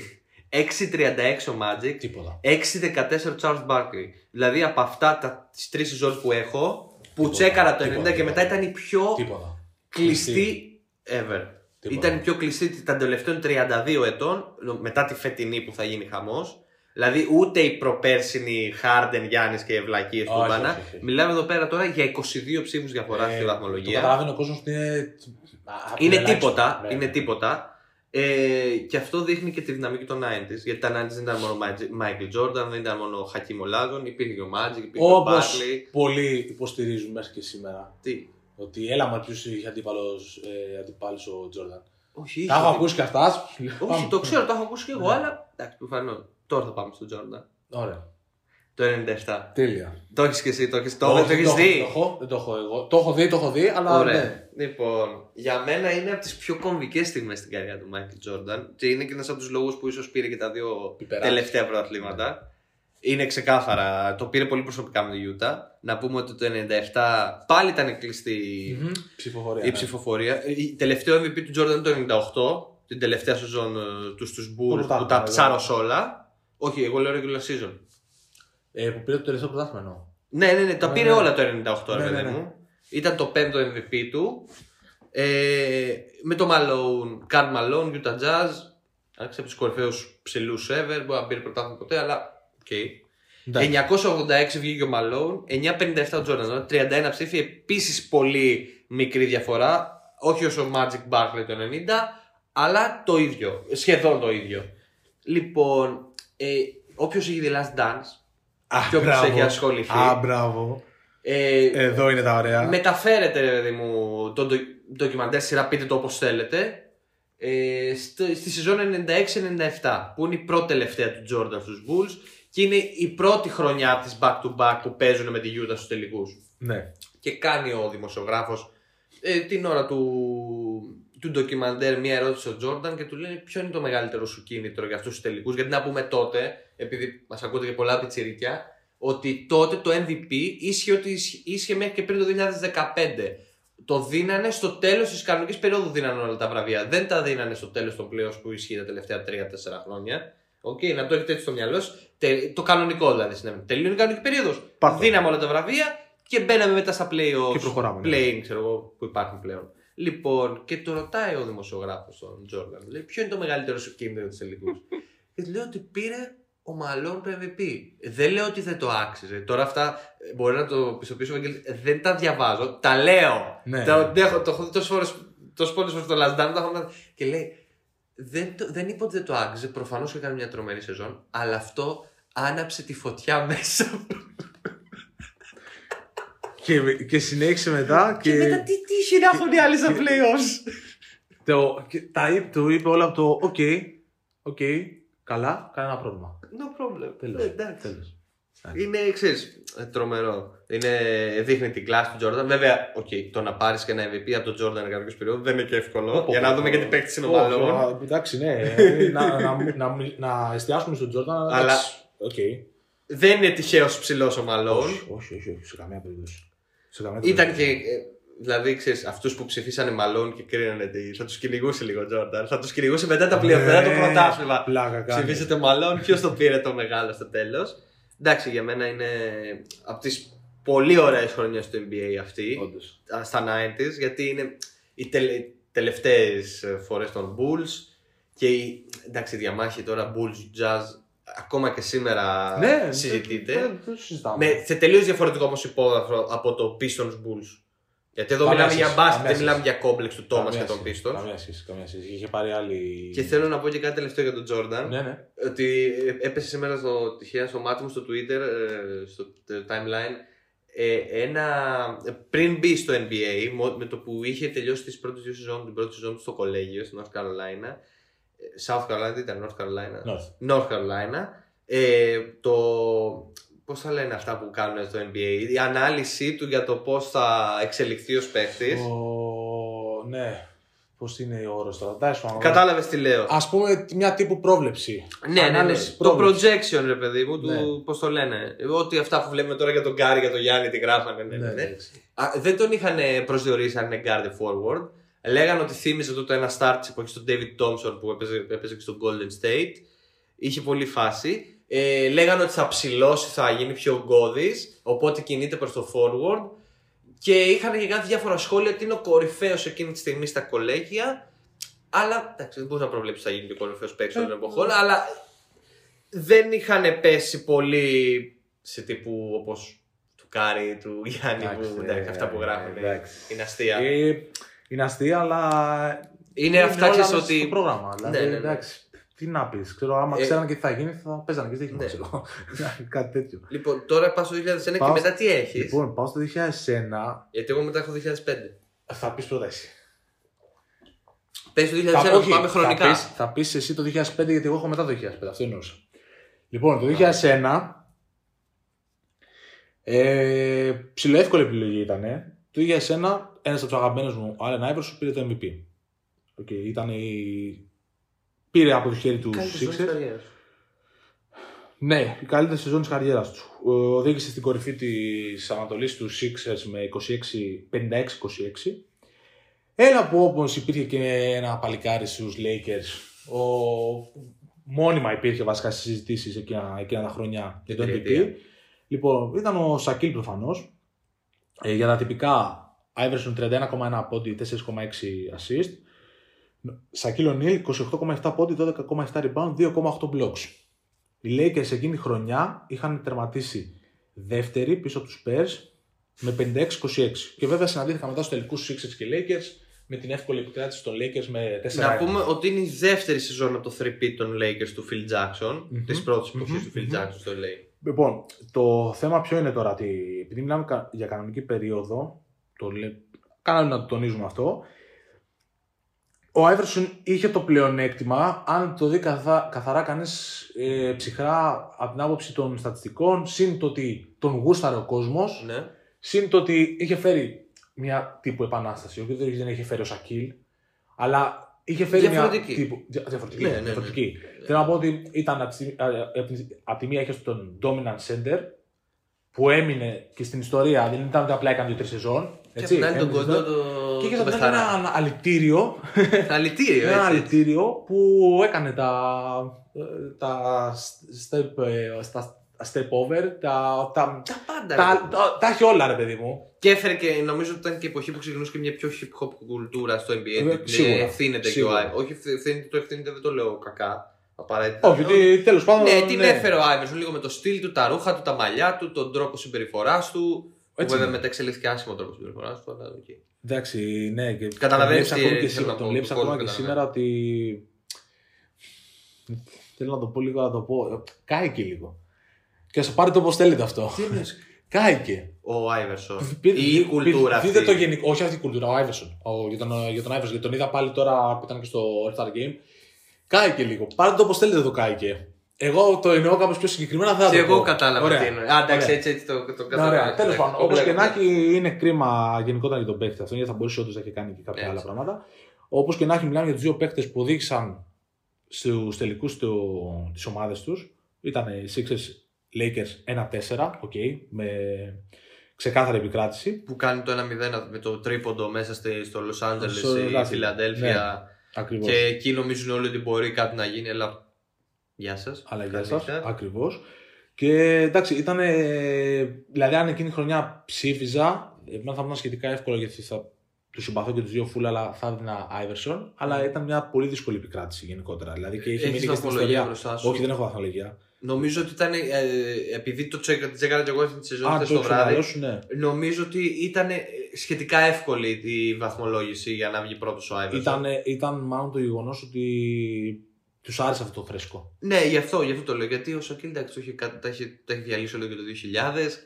έξι τριάντα έξι ο Magic. Τίποτα. έξι δεκατέσσερα ο Charles Barkley. Δηλαδή από αυτά τις τρεις σεζόν που έχω, που τίποτα, τσέκαρα το ενενήντα τίποτα, και τίποτα. Μετά ήταν η πιο τίποτα. Κλειστή ever. Τίποτα. Ήταν η πιο κλειστή των τελευταίων τριάντα δύο ετών, μετά τη φετινή που θα γίνει χαμός. Δηλαδή ούτε οι προπέρσινοι Harden, Γιάννης και ευλακίες του μπάνα. Μιλάμε εδώ πέρα τώρα για είκοσι δύο ψήφους διαφορά ε, στη βαθμολογία. Το καταλάβαινε ο κόσμος ότι είναι... Είναι τίποτα, ναι. είναι τίποτα. Ε, και αυτό δείχνει και τη δυναμική των ενενήντα. Γιατί τα ενενήντα δεν ήταν μόνο Michael Jordan, δεν ήταν μόνο Hakeem Olajuwon, υπήρχε ο Magic, υπήρχε ο Barkley. Όπως πολλοί υποστηρίζουν μέχρι και σήμερα. Τι? Ότι έλα μα ποιος είχε αντίπαλος ε, ο Jordan. Όχι, τα έχω ακούσει και αυτά. Όχι, το ξέρω, το έχω ακούσει και εγώ, αλλά εντάξει, προφανώς. Τώρα θα πάμε στον Τζόρνταν. Ωραία. Το ενενήντα επτά. Τέλεια. Το έχεις και εσύ, το έχεις, το το έχεις δει. Το έχω, δεν το έχω εγώ. Το έχω δει, το έχω δει, αλλά. Ωραία. Ναι. Λοιπόν, για μένα είναι από τις πιο κομβικές στιγμές στην καριέρα του Μάικλ Τζόρνταν και είναι και ένας από τους λόγους που ίσως πήρε και τα δύο Πιπεράς. Τελευταία πρωταθλήματα. Mm. Είναι ξεκάθαρα, το πήρε πολύ προσωπικά με τη Γιούτα. Να πούμε ότι το ενενήντα επτά πάλι ήταν κλειστή mm-hmm. ψηφοφορία, η ναι. ψηφοφορία. Η τελευταία εμ βι πι του Τζόρνταν το ενενήντα οκτώ, την τελευταία σεζόν του στους Bulls που τα ψάρωσε όλα. Όχι, εγώ λέω regular season. Ε, που πήρε το τελευταίο πρωτάθλημα εννοώ. Ναι, ναι, ναι, τα ναι, πήρε ναι. όλα το ενενήντα οκτώ, ναι, ναι, ναι. μου. Ήταν το πέμπτο εμ βι πι του. Ε, με το Malone, Karl Malone, Utah Jazz. Άρχισε από τους κορυφαίους ψηλούς ever. Μπορεί να πήρε πρωτάθλημα ποτέ, αλλά οκ. Okay. εννιακόσια ογδόντα έξι βγήκε ο Malone, εννιακόσια πενήντα επτά ο Jordan. τριάντα ένα ψήφοι, επίσης πολύ μικρή διαφορά. Όχι όσο Magic Barkley το ενενήντα, αλλά το ίδιο. Σχεδόν το ίδιο. Λοιπόν. Ε, όποιος έχει The Last Dance, ah, και όποιος έχει ασχοληθεί. Α, ah, μπράβο. Ε, Εδώ είναι τα ωραία. Μεταφέρετε, ρε μου, το ντο, ντοκιμαντέρ σειρά, πείτε το όπως θέλετε. Ε, στη, στη σεζόν ενενήντα έξι ενενήντα επτά, που είναι η πρώτη τελευταία του Jordan στους Bulls και είναι η πρώτη χρονιά της back-to-back που παίζουν με τη Utah στους τελικούς. Ναι. Και κάνει ο δημοσιογράφος ε, την ώρα του. Του ντοκιμαντέρ μία ερώτηση ο Τζόρνταν και του λένε ποιο είναι το μεγαλύτερο σου κίνητρο για αυτούς τους τελικούς. Γιατί να πούμε τότε, επειδή μας ακούτε και πολλά πιτσιρίκια, ότι τότε το εμ βι πι ίσχυε, ότι ίσχυε μέχρι και πριν το δύο χιλιάδες δεκαπέντε. Το δίνανε στο τέλος της κανονικής περίοδου, δίνανε όλα τα βραβεία. Δεν τα δίνανε στο τέλος των playoffs που ισχύει τα τελευταία τρία τέσσερα χρόνια. Οκ, okay, να το έχετε έτσι στο μυαλό σας. Το κανονικό δηλαδή συνέβαινε. Τελείωνε η κανονική περίοδος. Δίναμε όλα τα βραβεία και μπαίναμε μετά στα playoffs. Playing, ξέρω εγώ, που υπάρχουν πλέον. Λοιπόν, και το ρωτάει ο δημοσιογράφος τον Τζόρνταν, λέει ποιο είναι το μεγαλύτερο σου κίνδυνο της τελικούς. Και λέω ότι πήρε ο Μαλόν το εμ βι πι. Δεν λέω ότι δεν το άξιζε. Τώρα αυτά μπορεί να το πιστοποιήσω, δεν τα διαβάζω, τα λέω. Ναι. Τα, ναι, το έχω δει τόσες φορές στο Λασδάνο, τα έχω. Και λέει, δεν, το, δεν είπε ότι δεν το άξιζε, προφανώς έκανε μια τρομερή σεζόν, αλλά αυτό άναψε τη φωτιά μέσα μου. Και, και συνέχισε μετά. Και, και μετά τι είχε να έχουν οι άλλοι στα playoffs. Του είπε όλα από το οκ, okay, okay, καλά, κανένα πρόβλημα. No problem. Τέλος. Εντάξει. Τέλος. Είναι εξής, τρομερό. Είναι, δείχνει την κλάση του Τζόρνταν. Βέβαια, okay, το να πάρεις και ένα εμ βι πι από τον Τζόρνταν για κάποιο περίοδο δεν είναι και εύκολο. Για να δούμε και τι παίκτης είναι ο Μαλόν. Εντάξει, ναι. Να εστιάσουμε στον Τζόρνταν. Αλλά. Δεν είναι τυχαίος ψηλός ο Μαλόν. Όχι, όχι, όχι, σε καμία περίπτωση. Ήταν και. Δηλαδή, ξέρεις, αυτούς που ψηφίσανε Μαλόν και κρίνανε τι. Θα τους κυνηγούσε λίγο ο Τζόρνταν. Θα τους κυνηγούσε μετά τα πλειοψηφία του πρωτάθλημα. Ψηφίσετε Μαλόν, ποιος το πήρε το μεγάλο στο τέλος. Εντάξει, για μένα είναι από τις πολύ ωραίες χρονιές του εν μπι έι αυτή. Όντως. Στα ενενήντα, γιατί είναι οι τελευταίες φορές των Bulls. Και η, εντάξει, η διαμάχη τώρα Bulls Jazz. Ακόμα και σήμερα ναι, συζητείται. Ναι, ναι, ναι, ναι, ναι, ναι, ναι. Με, σε τελείως διαφορετικό όμως υπόβαθρο από το Pistons Bulls. Γιατί εδώ μιλάμε για μπάσκετ, δεν μιλάμε για κόμπλεξ του Τόμας και των Πίστων. Καμία σχέση, καμία σχέση. Είχε πάρει άλλη. Και θέλω να πω και κάτι τελευταίο για τον Τζόρνταν. Ναι, ναι. Ότι έπεσε σήμερα στο τυχαία στο μάτι μου στο Twitter, στο timeline, ένα. Πριν μπει στο N B A, με το που είχε τελειώσει τις πρώτες δύο σεζόν, την πρώτη σεζόν του στο κολέγιο, στην North Carolina. South Carolina, ήταν North Carolina. North, North Carolina. Ε, το. Πώς θα λένε αυτά που κάνουν στο N B A, η ανάλυση του για το πώς θα εξελιχθεί ως παίκτης. Ο... Ναι, πώς είναι η όρος τώρα. Κατάλαβες τι λέω. Ας πούμε μια τύπου πρόβλεψη. Ναι, ανάλυση, το πρόβλεψη. Projection ρε παιδί μου, ναι. Του, πώς το λένε. Ότι αυτά που βλέπουμε τώρα για τον Γκάρι, για τον Γιάννη, τη γράφανε. Ναι, ναι, ναι. Ναι. Α, δεν τον είχαν προσδιορίσει αν είναι guard forward. Λέγανε ότι θύμιζε τότε ένα start της εποχής του David Thompson που έπαιζε, έπαιζε στο Golden State. Είχε πολλή φάση. Ε, λέγανε ότι θα ψηλώσει, θα γίνει πιο ογκώδης, οπότε κινείται προς το forward. Και είχαν και κάνει διάφορα σχόλια ότι είναι ο κορυφαίος εκείνη τη στιγμή στα κολέγια. Αλλά εντάξει, δεν μπορούσα να προβλέψει θα γίνει και ο κορυφαίος παίκτης των εποχών. Αλλά δεν είχαν πέσει πολύ σε τύπου όπως του Κάρι, του Γιάννη, που, εντάξει, αυτά που γράφουν. Είναι αστεία. Ε, είναι αστεία, αλλά. Είναι, είναι αυτά ξέρεις ότι. Είναι πρόγραμμα, δηλαδή. Ναι, ναι, ναι. Εντάξει. Τι να πεις, ξέρω, άμα ε... ξέραν και τι θα γίνει, θα παίζανε και δεν είχε κάτι τέτοιο. Λοιπόν, τώρα πάω στο δύο χιλιάδες ένα πάω... και μετά τι έχεις. Λοιπόν, πάω στο δύο χιλιάδες ένα. Γιατί εγώ μετά έχω δύο χιλιάδες πέντε. Θα πεις πρώτα εσύ. Πες το δύο χιλιάδες ένα, θα όχι, πάμε χρονικά. Θα πεις, θα πεις εσύ το δύο χιλιάδες πέντε, γιατί εγώ έχω μετά το δύο χιλιάδες πέντε. Αυτό εννοούσα. Λοιπόν, το δύο χιλιάδες ένα. Ε, ψιλοεύκολη επιλογή ήταν. Ε. Το δύο χιλιάδες ένα, ένας από τους αγαπημένους μου, ο Allen Iverson, πήρε το εμ βι πι. Okay, ήταν η. Πήρε από το χέρι του Σίξερ. Ναι, η καλύτερη σεζόν της καριέρας του. Οδήγησε στην κορυφή της Ανατολής του Σίξερ με είκοσι έξι πενήντα έξι είκοσι έξι. Έλα από όπως υπήρχε και ένα παλικάρι στους Lakers. Ο... Μόνιμα υπήρχε βασικά στις συζητήσεις εκείνα, εκείνα τα χρόνια για το εμ βι πι. Λοιπόν, ήταν ο Shaquille προφανώς. Ε, για τα τυπικά, Iverson τριάντα ένα κόμμα ένα πόντι, τέσσερα κόμμα έξι assist. Shaquille O'Neal είκοσι οκτώ κόμμα επτά πόντι, δώδεκα κόμμα επτά rebound, δύο κόμμα οκτώ blocks. Οι Lakers εκείνη τη χρονιά είχαν τερματίσει δεύτερη πίσω από τους Spurs με πενήντα έξι είκοσι έξι. Και βέβαια συναντήθηκαν μετά στους τελικούς Sixers και Lakers με την εύκολη επικράτηση των Lakers με τέσσερα ένα. Να πούμε ότι είναι η δεύτερη σεζόν από το τρία πι των Lakers του Phil Jackson, mm-hmm. της πρώτης εποχής mm-hmm. του Phil Jackson mm-hmm. στο ελ έι. Λοιπόν, το θέμα ποιο είναι τώρα, ότι επειδή μιλάμε για κανονική περίοδο, το... κάναμε να το τονίζουμε αυτό. Ο Άιβερσον είχε το πλεονέκτημα, αν το δει καθα... καθαρά κανείς ε, ψυχρά από την άποψη των στατιστικών, σύν το ότι τον γούσταρε ο κόσμος, ναι. Σύν το ότι είχε φέρει μια τύπου επανάσταση, ο οποίος δεν είχε φέρει ο Σακίλ, αλλά είχε φέρει διαφορετική. Μια τύπου... Διαφορετική. Ναι, ναι, ναι. Διαφορετική. Ναι. Θέλω να πω ότι ήταν από τη μία είχε τον dominant center, που έμεινε και στην ιστορία, δεν ήταν απλά έκανε δύο-τρεις σεζόν. Έτσι, και τον κοντό το... Και είχε το ένα αλητήριο. αλητήριο ένα αλητήριο που έκανε τα, τα step, step over, τα, τα, τα πάντα. Τα, τα, τα έχει όλα ρε παιδί μου. Και έφερε και νομίζω ότι ήταν και η εποχή που ξεκινούσε και μια πιο hip hop κουλτούρα στο εν μπι έι. Σίγουρα. Ευθύνεται και ο Άιβερσον. Όχι ευθύνεται, το ευθύνεται δεν το λέω κακά. Απαραίτητα. Όχι, ότι τέλος πάντων. Ναι, την ναι. έφερε ο Άιβερσον λίγο με το στυλ του, τα ρούχα του, τα μαλλιά του, τον τρόπο συμπεριφοράς του. Έτσι, βέβαια ναι. Μεταξελίχθηκε άσχημα τρόπο συμπεριφορά του, αλλά οκ. Εντάξει, ναι. Καταλαβαίνεις ακόμη και σήμερα. Τον λείψα ακόμα και σήμερα ότι. Θέλω να το πω λίγο, να το πω. Κάηκε λίγο. Και α πάρει το πώ θέλετε αυτό. Κάηκε. Ο Άιβερσον. Η κουλτούρα. Δείτε το γενικό. Όχι αυτή η κουλτούρα, ο Άιβερσον. Για τον Άιβερσον. Τον είδα πάλι τώρα που ήταν και στο All Star Game. Κάηκε λίγο. Πάρτε το πώ θέλετε το κάηκε. Εγώ το εννοώ κάπως πιο συγκεκριμένα, θα και το πω. Και εγώ κατάλαβα τι εννοώ. Άνταξε έτσι, έτσι το, το κατάλαβα. Τέλος πάντων, όπως και να έχει, είναι κρίμα γενικότερα για τον παίκτη αυτόν, γιατί θα μπορούσε όντως να έχει κάνει και κάποια έτσι. Άλλα πράγματα. Όπως και να έχει, μιλάμε για τους δύο παίκτες που οδήγησαν στους τελικούς τις ομάδες τους. Ήταν Sixers Lakers ένα τέσσερα, okay, με ξεκάθαρη επικράτηση. Που κάνει το ένα μηδέν με το τρίποντο μέσα στο Los Angeles ή Φιλαδέλφια. Και εκεί νομίζουν όλοι ότι μπορεί κάτι να γίνει, αλλά. Γεια σας. Αλλά γεια σας, ακριβώς. Και εντάξει, ήταν. Δηλαδή, αν εκείνη η χρονιά ψήφιζα, εμένα θα ήμουν σχετικά εύκολο γιατί θα του συμπαθώ και τους δύο φούλα, αλλά θα έδινα Άιβερσον. Αλλά ήταν μια πολύ δύσκολη επικράτηση γενικότερα. Δηλαδή και έχει μείνει και στην ιστορία. Όχι, δεν έχω βαθμολογία. Νομίζω ότι ήταν. Ε, επειδή το τσέκαρα και εγώ στην σεζόν χθες το βράδυ. Ναι. Νομίζω ότι ήταν σχετικά εύκολη η βαθμολόγηση για να βγει πρώτος ο Άιβερσον. Ήταν, ήταν μάλλον το γεγονός ότι τους άρεσε αυτό το φρέσκο. Ναι, γι' αυτό, γι' αυτό το λέω. Γιατί ο Σακίλ τα έχει διαλύσει όλο και το δύο χιλιάδες.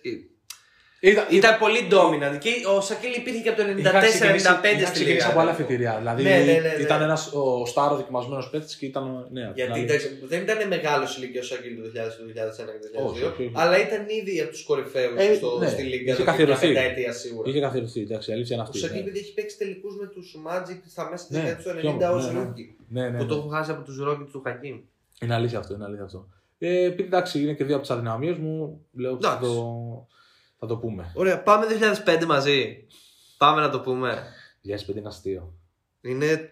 Ήταν, ήταν πολύ dominant και ο Σακίλ υπήρχε και από το ενενήντα τέσσερα ενενήντα πέντε στη Λίγα. Είχα από άλλα φοιτηρία, δηλαδή ναι, ναι, ναι, ήταν ναι. ένας ο στάρο δοκιμασμένος παίκτης και ήταν νέα. Γιατί δηλαδή... δεν ήταν μεγάλος η Λίγα ο Σακίλ το δύο χιλιάδες, δύο χιλιάδες ένα και δύο χιλιάδες δύο, αλλά ήταν ήδη από τους κορυφαίους ε, στο, ναι, στη Λίγα το πενταετία σίγουρα. Είχε καθιερωθεί, εντάξει, αλήθεια είναι αυτή. Ο Σακίλ επειδή έχει παίξει τελικούς με τους Magic στα μέσα της δεκαετίας του ενενήντα ως Ρούκι, που το έχω χάσει από τους Ρόκι του Χακίμ. Είναι αλήθεια αυτό, είναι αλήθεια αυτό. Εντάξει, είναι και δύο από τις αδυναμίες μου, λέω το. Θα το πούμε. Ωραία, πάμε δύο χιλιάδες πέντε μαζί. Πάμε να το πούμε. δύο χιλιάδες πέντε είναι αστείο. Είναι.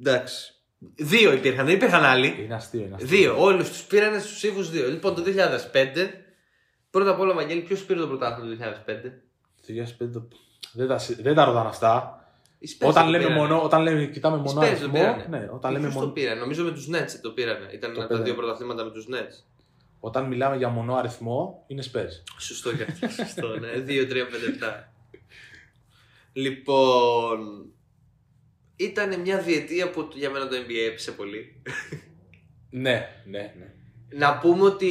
Εντάξει. Δύο υπήρχαν, δεν υπήρχαν άλλοι. Είναι αστείο, είναι αστείο. Δύο. Όλους τους πήρανε στους ψήφους δύο. Λοιπόν, το δύο χιλιάδες πέντε, πρώτα απ' όλα, Μαγγέλη, ποιος πήρε το πρωτάθλημα το δύο χιλιάδες πέντε. Το δύο χιλιάδες πέντε. Δεν τα, δεν τα ρωτάνε αυτά. Όταν λέμε, μονό, όταν λέμε κοιτάμε μόνο αριθμό. Ναι, όταν λέμε μόνο. Το πήρανε. Νομίζω με τους Nets το πήρανε. Ήταν το τα δύο πρωταθλήματα με τους Nets. Όταν μιλάμε για μονό αριθμό, είναι Spurs. Σωστό και αυτό. Σωστό, ναι. δύο τρία πέντε επτά. Λοιπόν. Ήταν μια διετία που για μένα το N B A έπεσε πολύ. Ναι, ναι, ναι. Να πούμε ότι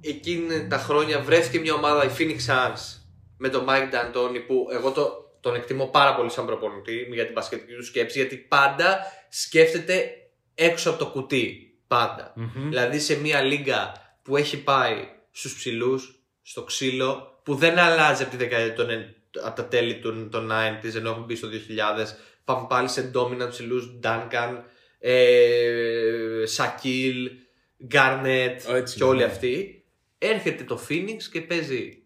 εκείνη τα χρόνια βρέθηκε μια ομάδα, η Phoenix Suns, με τον Mike D'Antoni, που εγώ το, τον εκτιμώ πάρα πολύ σαν προπονητή για την μπασκετική του σκέψη, γιατί πάντα σκέφτεται έξω από το κουτί. Πάντα. Mm-hmm. Δηλαδή σε μια λίγα που έχει πάει στους ψηλούς, στο ξύλο, που δεν αλλάζει από, τη δεκαετία, τον, από τα τέλη των ενενήντα, ενώ έχουμε μπει στο δύο χιλιάδες. Πάμε πάλι σε ντόμινα ψηλούς, Ντάνκαν, Σακίλ, Γκάρνετ και όλοι αυτοί. Έρχεται το Φίνιξ και παίζει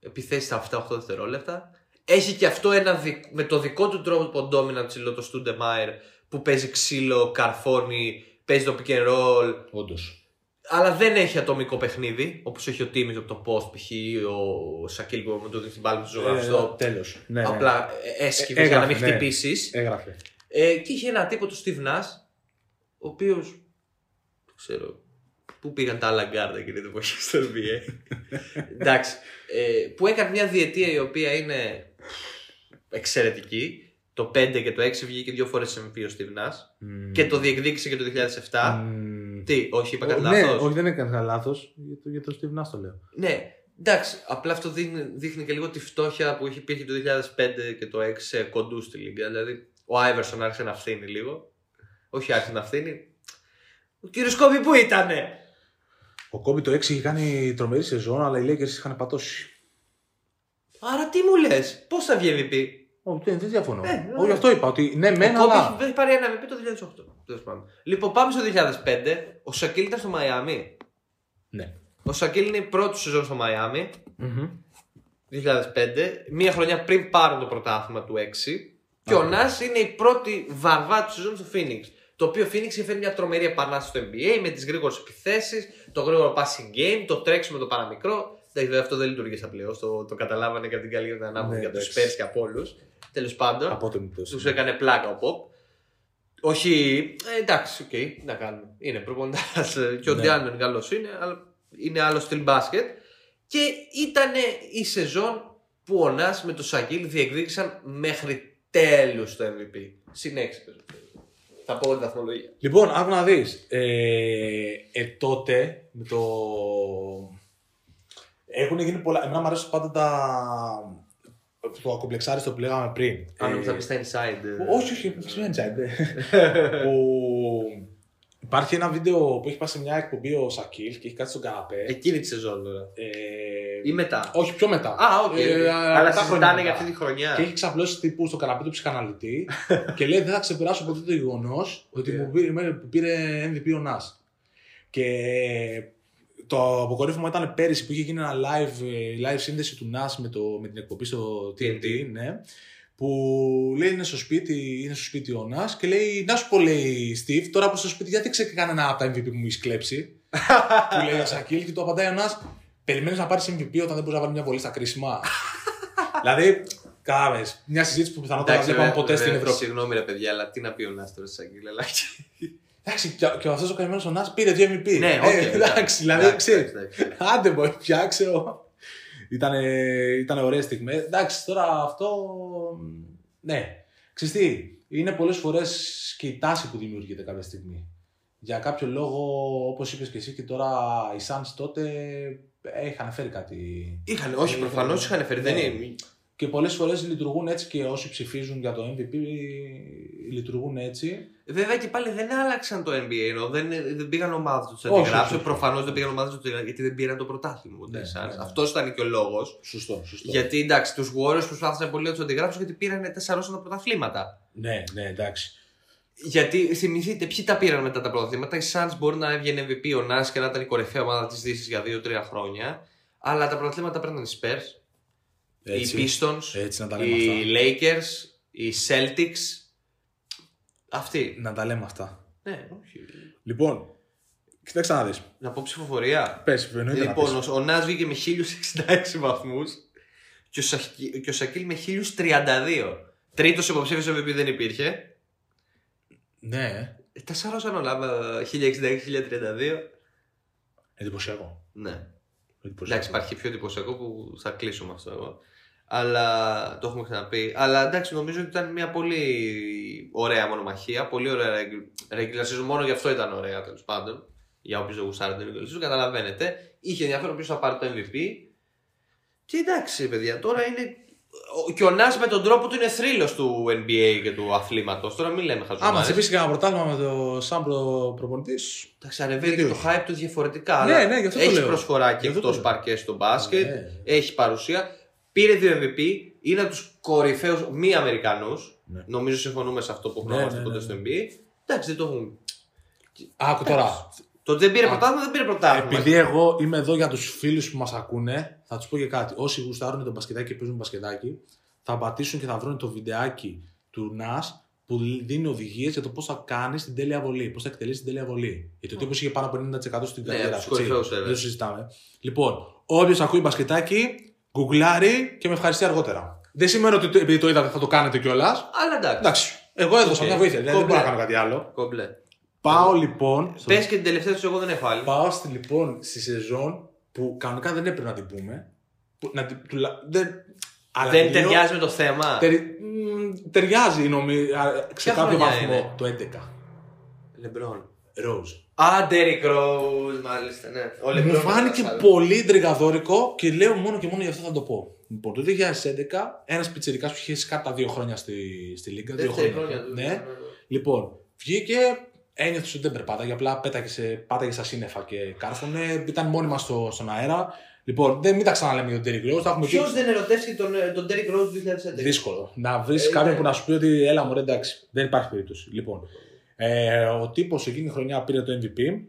επιθέσεις στα επτά οκτώ δευτερόλεπτα. Έχει και αυτό ένα, με το δικό του τρόπο ντόμινα ψηλό, το Στούντεμάιρ, που παίζει ξύλο, καρφώνει, παίζει το pick and roll. Όντως. Αλλά δεν έχει ατομικό παιχνίδι, όπως έχει ο Τίμης από το post, π.χ. ο Σακίλ που με το δείχνει την μπάλα του ζωγραφιστό. Τέλος. Ναι, απλά ναι. Έσκυβε για να μην χτυπήσεις. Ναι. Έγραφε. Ε, και είχε ένα τύπο του Steve Nash, ο οποίος. Δεν ξέρω. Πού πήγαν τα άλλα γκάρτα εκείνη την εποχή στο N B A. Εντάξει. Ε, που έκανε μια διετία η οποία είναι εξαιρετική. Το πέντε και το έξι βγήκε δύο φορές σε εμφύο ο Steve Nash. Mm. Και το διεκδίκησε και το δύο χιλιάδες επτά. Mm. Τι, όχι, είπα κάτι λάθος. Ναι, όχι, δεν έκανα λάθος. Για τον Steve Nash το λέω. Ναι, εντάξει. Απλά αυτό δείχνει, δείχνει και λίγο τη φτώχεια που είχε υπήρχε το δύο χιλιάδες πέντε και το δύο χιλιάδες έξι κοντού στη Λίγκα. Δηλαδή, ο Άιβερσον άρχισε να φθίνει λίγο. Όχι, άρχισε να φθίνει. Ο κύριος Κόμπι πού ήτανε? Ο Κόμπι το έξι είχε κάνει τρομερή σεζόν, αλλά οι Lakers είχαν πατώσει. Άρα τι μου λες, πώς θα βγει εμ βι πι? Δεν διαφωνώ. Ε, όχι, αυτό είπα. Ότι ναι, μεν αλλά. Έχει πάρει ένα εμ βι πι το δύο χιλιάδες οκτώ. Λοιπόν, πάμε στο δύο χιλιάδες πέντε. Ο Σακίλ ήταν στο Μαϊάμι. Ναι. Ο Σακίλ είναι η πρώτη σεζόν στο Μαϊάμι. Mm-hmm. δύο χιλιάδες πέντε. Μία χρονιά πριν πάρουν το πρωτάθλημα του έξι. Και okay. ο Νας είναι η πρώτη βαρβά του σεζόν στο Phoenix. Το οποίο Phoenix είχε φέρει μια τρομερή επανάσταση στο N B A με τις γρήγορες επιθέσεις, το γρήγορο passing game, το τρέξιμο το παραμικρό. Δηλαδή, αυτό δεν λειτουργήσε πλέον. Το, το καταλάβανε και από την καλή ανάποδη ναι, για τους Spurs και από όλους. Τέλος πάντων, τους έκανε πλάκα ο Pop. Όχι, ε, εντάξει, οκ, okay, να κάνουμε. Είναι προπονητάς και ο Ντιάννεν καλός είναι, αλλά είναι άλλο στυλ μπάσκετ. Και ήταν η σεζόν που ο Νας με τον Σακίλ διεκδίκησαν μέχρι τέλους το εμ βι πι. Συνέχισε. Θα πω την βαθμολογία. Λοιπόν, άκου να δεις. Ε, ε, τότε με το. Έχουν γίνει πολλά. Εμένα μου αρέσουν πάντα τα. Το ακομπλεξάριστο που λέγαμε πριν. Αν όμως θα πεις τα inside. Όχι, όχι, πεις inside. Υπάρχει ένα βίντεο που έχει πάει σε μια εκπομπή ο Σακίλ και έχει κάτι στον καναπέ. Εκείνη τη σεζόν τώρα. Ή μετά. Όχι, πιο μετά. Α, οκ. Αλλά συζητάνε για αυτή τη χρονιά. Και έχει ξαπλώσει τύπου στο καναπέ του ψυχαναλυτή και λέει δεν θα ξεπεράσω ποτέ το γεγονός ότι μου πήρε εμ βι πι ο Nash. Και το αποκορύφωμα ήταν πέρυσι που είχε γίνει ένα live, live σύνδεση του Nash με, το, με την εκπομπή στο τι εν τι, ναι, που λέει είναι στο σπίτι, είναι στο σπίτι ο Nash και λέει να σου πω λέει Steve, τώρα που στο σπίτι γιατί ξεκάνε ένα από τα εμ βι πι που μου έχεις κλέψει που λέει ο Σακίλ και το απαντάει ο Nash περιμένεις να πάρεις εμ βι πι όταν δεν μπορείς να βάλεις μια βολή στα κρίσιμα. Δηλαδή Κάμες. Μια συζήτηση που πιθανότατα δεν είπαμε ποτέ στην Ευρώπη. Συγγνώμη, ρε παιδιά, αλλά τι να πει ο Νάς τώρα, Σάκη, λελάκι. Εντάξει, και αυτός ο Καρμένος ο Νάς πήρε δύο εμ βι πι. Ναι, εντάξει, δηλαδή ξέρει. Άντε, μπορεί, πια ξέρω. Ήταν ωραίες στιγμές. Εντάξει, τώρα αυτό. Ναι. Ξέρεις τι, είναι πολλές φορές και η τάση που δημιουργείται κάποια στιγμή. Για κάποιο λόγο, όπως είπες και εσύ και τώρα, οι Suns τότε είχαν φέρει κάτι. Είχαν, όχι, προφανώς είχαν φέρει. Δεν είναι. Και πολλές φορές λειτουργούν έτσι και όσοι ψηφίζουν για το εμ βι πι λειτουργούν έτσι. Βέβαια και πάλι δεν άλλαξαν το εν μπι έι, ενώ δεν, δεν πήγαν ομάδες να τους αντιγράψουν. Προφανώς δεν πήγαν ομάδες να τους αντιγράψουν γιατί δεν πήραν το πρωτάθλημα. Ναι, ναι, ναι. Αυτός ήταν και ο λόγος. Σωστό, σωστό. Γιατί εντάξει, τους Warriors προσπάθησαν πολύ να τους αντιγράψουν γιατί πήραν τέσσερα πρωταθλήματα. Ναι, ναι, εντάξει. Γιατί θυμηθείτε, ποιοι τα πήραν μετά τα πρωταθλήματα. Οι Suns μπορεί να έβγαινε εμ βι πι ο Nash και να ήταν η κορυφαία ομάδα της Δύσης για δύο τρία χρόνια. Αλλά τα πρωταθλήματα παίρναν οι Spurs. Έτσι, οι Pistons, έτσι, οι Lakers, οι Celtics. Αυτοί. Να τα λέμε αυτά. Ναι, όχι. Λοιπόν, κοιτάξτε να δεις. Να πω ψηφοφορία. Πες, εννοείται. Λοιπόν, να πες. Ο Νας βγήκε με χίλιους εξήντα έξι βαθμούς και ο, Σακί, και ο Σακίλ με χίλιους τριάντα δύο. Τρίτος υποψήφιος εμ βι πι δεν υπήρχε. Ναι. Τα σάρωσαν όλα. χίλια εξήντα έξι χίλια τριάντα δύο. Εντυπωσιακό. Ναι. Εντάξει, υπάρχει πιο εντυπωσιακό που θα κλείσουμε αυτό εγώ. Αλλά το έχουμε ξαναπεί. Αλλά εντάξει, νομίζω ότι ήταν μια πολύ ωραία μονομαχία. Πολύ ωραία regular season. Μόνο γι' αυτό ήταν ωραία, τέλος πάντων. Για όποιους δεν γουστάρουν την regular season, καταλαβαίνετε. Είχε ενδιαφέρον ποιος θα πάρει το εμ βι πι. Και εντάξει, παιδιά, τώρα είναι. Και ο Νας με τον τρόπο του είναι θρύλος του εν μπι έι και του αθλήματος. Τώρα μην λέμε χαζομάρες. Άμα σε πείσει κανένα πρωτάθλημα με το σαν προ... προπονητής. Εντάξει, ανεβαίνει και το hype του διαφορετικά. Ναι, ναι, γι' αυτό το λέω. Έχει προσφορά και εκτός παρκέ στο μπάσκετ. Ναι. Έχει παρουσία. Πήρε δύο εμ βι πι. Είναι από τους κορυφαίους μη Αμερικανούς. Ναι. Νομίζω συμφωνούμε σε αυτό που έχουμε ναι, ναι, ποτέ στο εν μπι έι. Εντάξει, δεν το έχουν. Άκου τώρα. Το δεν πήρε πρωτάθλημα, δεν πήρε πρωτάθλημα. Επειδή εγώ είμαι εδώ για τους φίλους που μας ακούνε, θα τους πω και κάτι. Όσοι γουστάρουν τον μπασκετάκι και παίζουν μπασκετάκι, θα πατήσουν και θα βρουν το βιντεάκι του Νας που δίνει οδηγίες για το πώς θα κάνεις την τέλεια βολή, πώς θα εκτελείς την τέλεια βολή. Γιατί ο τύπος είχε πάνω από ενενήντα τοις εκατό στην καριέρα του. Δεν το συζητάμε. Λοιπόν, όποιος ακούει μπασκετάκι, γκουγκλάρει και με ευχαριστεί αργότερα. Δεν σημαίνει ότι επειδή το είδατε θα το κάνετε κιόλας. Αλλά εντάξει. Εγώ έδωσα μια βοήθεια. Δεν μπορώ να κάνω κάτι άλλο. Πάω λοιπόν. Πες και την τελευταία του, εγώ δεν έχω άλλη. Πάω στη, λοιπόν στη σεζόν που κανονικά δεν έπρεπε να την πούμε. Που, να, του, δεν αλλά δεν ταιριάζει νιώ, με το θέμα. Ται, μ, ταιριάζει νομίζω σε κάποιο βαθμό είναι. Το έντεκα. Λεμπρόν. Ρόζ. Α, Ντέρικ Ρόζ, μάλιστα. Ναι. Μου φάνηκε πολύ τριγαδόρικο και λέω μόνο και μόνο γι' αυτό θα το πω. Λοιπόν, το δύο χιλιάδες έντεκα ένας πιτσιρικάς που είχε σκάτει τα δύο χρόνια στη, στη Λίγκα. Δύο χρόνια. χρόνια ναι. Ναι. Λοιπόν, βγήκε. Ένιωθες ότι δεν περπάταγε, απλά πέταγε, πάταγε στα σύννεφα και κάρφωνε. Ήταν μόνιμα στο, στον αέρα. Λοιπόν, δεν, μην τα ξαναλέμε για τον Derrick Rose. Ποιος και... δεν ερωτεύσει τον, τον Derrick Rose του δύο χιλιάδες έντεκα. Δύσκολο. Να βρεις ε, κάποιον ε, που να σου πει ότι έλα μωρέ, εντάξει. Δεν υπάρχει περίπτωση. Λοιπόν, ε, ο τύπος εκείνη τη χρονιά πήρε το εμ βι πι.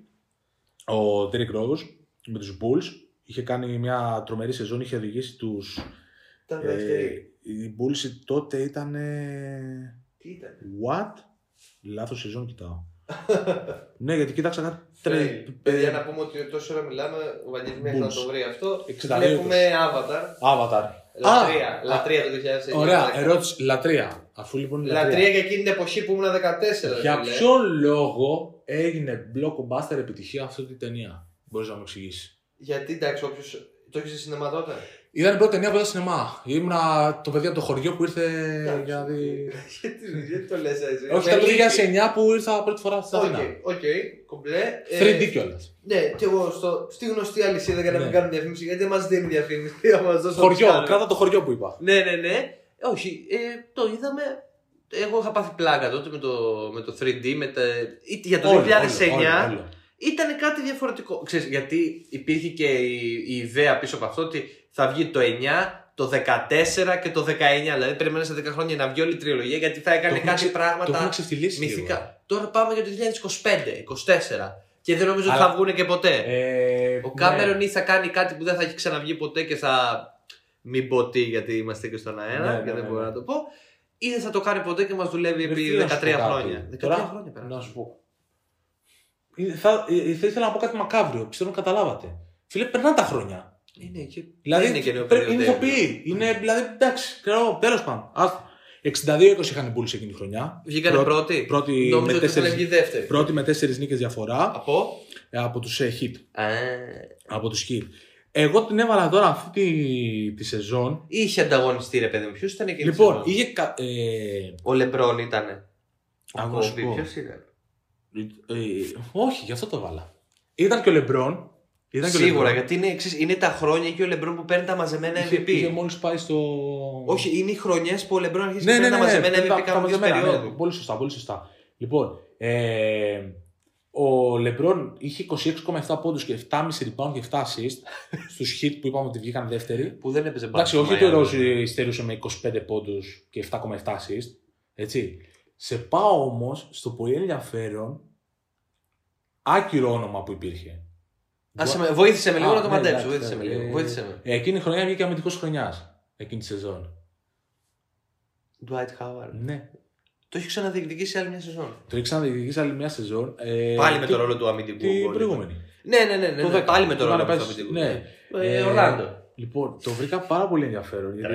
Ο Derrick Rose με τους Bulls. Είχε κάνει μια τρομερή σεζόν, είχε οδηγήσει τους. Ήταν δεύτερη. Ε, η Bulls τότε ήταν. Ε... Τι ήταν. What? Λάθος σεζόν κοιτάω. Ναι, γιατί κοίταξα κάτι. Τρε... Παιδιά, να πούμε ότι τόση ώρα μιλάμε, ο Βαγγέλης μέχρι να το βρει αυτό. Βλέπουμε Avatar. Avatar. Λατρεία. Ah, λατρεία το δύο χιλιάδες είκοσι. Ωραία, ερώτηση. Λατρεία. Αφού λοιπόν. Λατρεία, λατρεία για εκείνη την εποχή που ήμουν δεκατέσσερα. Για δηλαδή. Ποιο λόγο έγινε blockbuster επιτυχία αυτή την ταινία, μπορείς να μου εξηγήσεις? Γιατί εντάξει, όποιος. Το έχεις σε σινεμά τότε. Ήταν η πρώτη ταινία που είδα σινεμά. Ήμουνα το παιδί από το χωριό που ήρθε. Για δι... γιατί το λες έτσι. Όχι, ήταν το δύο χιλιάδες εννιά που ήρθα πρώτη φορά στην Αθήνα. Οκ, κομπλέ. τρία ντι κιόλας. Ναι, και εγώ στο, στη γνωστή αλυσίδα για να μην κάνουμε διαφήμιση. Γιατί δεν μας δίνει διαφήμιση. Χωριό, κράτα το χωριό που είπα. Ναι, ναι, ναι. Όχι, ε, το είδαμε. Εγώ είχα πάθει πλάκα τότε με το, με το τρία ντι. Με τα... Για το δύο χιλιάδες εννιά. Ήταν κάτι διαφορετικό. Ξέρεις, γιατί υπήρχε και η, η ιδέα πίσω από αυτό ότι θα βγει το εννιά, το δεκατέσσερα και το δεκαεννιά. Δηλαδή περιμένω σε δέκα χρόνια να βγει όλη η τριλογία γιατί θα έκανε το κάτι πράγματα μυθικά. Τώρα πάμε για το δύο χιλιάδες είκοσι πέντε είκοσι τέσσερα και δεν νομίζω αλλά... ότι θα βγουν και ποτέ. Ε, Ο Κάμερον ναι. Ή θα κάνει κάτι που δεν θα έχει ξαναβγεί ποτέ και θα μην πω τι γιατί είμαστε και στον αέρα ναι, ναι, και δεν ναι, μπορώ ναι. να το πω. Ή δεν θα το κάνει ποτέ και μας δουλεύει επί δεκατρία χρόνια. δεκατρία τώρα, χρόνια πέρα. Να σου πω. Θα, θα ήθελα να πω κάτι μακάβριο, πιστεύω να καταλάβατε. Φίλε, περνάνε τα χρόνια. Είναι και. Δηλαδή, είναι και νεοπαιδευτικό. Είναι ηθοποιοί. Είναι, δηλαδή, εντάξει, ξέρω, τέλος πάντων. εξήντα δύο είκοσι είχαν οι Bulls εκείνη τη χρονιά. Βγήκανε πρώτοι. Πρώτοι με, τέσσερις, πρώτη με τέσσερις νίκες διαφορά. Από, από τους Heat. Ε, από τους Heat. Εγώ την έβαλα τώρα αυτή τη, τη σεζόν. Είχε ανταγωνιστεί, ρε παιδί μου. Ποιος ήταν εκείνη λοιπόν, τη σεζόν. Λοιπόν, είχε. Ε... Ο Λεμπρόν ήταν. Ο Κόμπι, ποιος ήταν. Ε, ε, όχι, γι' αυτό το βάλα. Ήταν και ο Λεμπρόν. Ήταν και σίγουρα, ο γιατί είναι, εξής, είναι τα χρόνια και ο Λεμπρόν που παίρνει τα μαζεμένα εμ βι πι. Είχε μόλις πάει στο. Όχι, είναι οι χρονιές που ο Λεμπρόν αρχίζει να παίρνει τα μαζεμένα εμ βι πι κάποια περίοδο. Ναι, πολύ σωστά, πολύ σωστά. Λοιπόν, ε, ο Λεμπρόν είχε είκοσι έξι κόμμα επτά πόντους και επτά κόμμα πέντε rebound και επτά assist στους Hit που είπαμε ότι βγήκαν δεύτεροι. Που δεν έπαιζε μπάσκετ. Εντάξει, όχι ότι ο Ρόζι στερούσε με είκοσι πέντε πόντους και επτά κόμμα επτά assist. Έτσι. Σε πάω όμως στο πολύ ενδιαφέρον άκυρο όνομα που υπήρχε. Άσε με, βοήθησε με λίγο Α, να το ναι, μαντέψω. Βοήθησε με λίγο. Βοήθησε με. Ε, εκείνη η χρονιά βγήκε αμυντικός χρονιάς. Εκείνη τη σεζόν. Dwight Howard. Ναι. Το έχει ξαναδιεκδικήσει άλλη μια σεζόν. Το έχει ξαναδιεκδικήσει άλλη μια σεζόν. Ε, πάλι με το, το ρόλο του αμυντικού. Την προηγούμενη. Ναι, ναι, ναι. ναι, ναι, ναι πάλι με το ρόλο του αμυντικού. Ναι. Ε, Ορλάντο. Λοιπόν, το βρήκα πάρα πολύ ενδιαφέρον. Γιατί,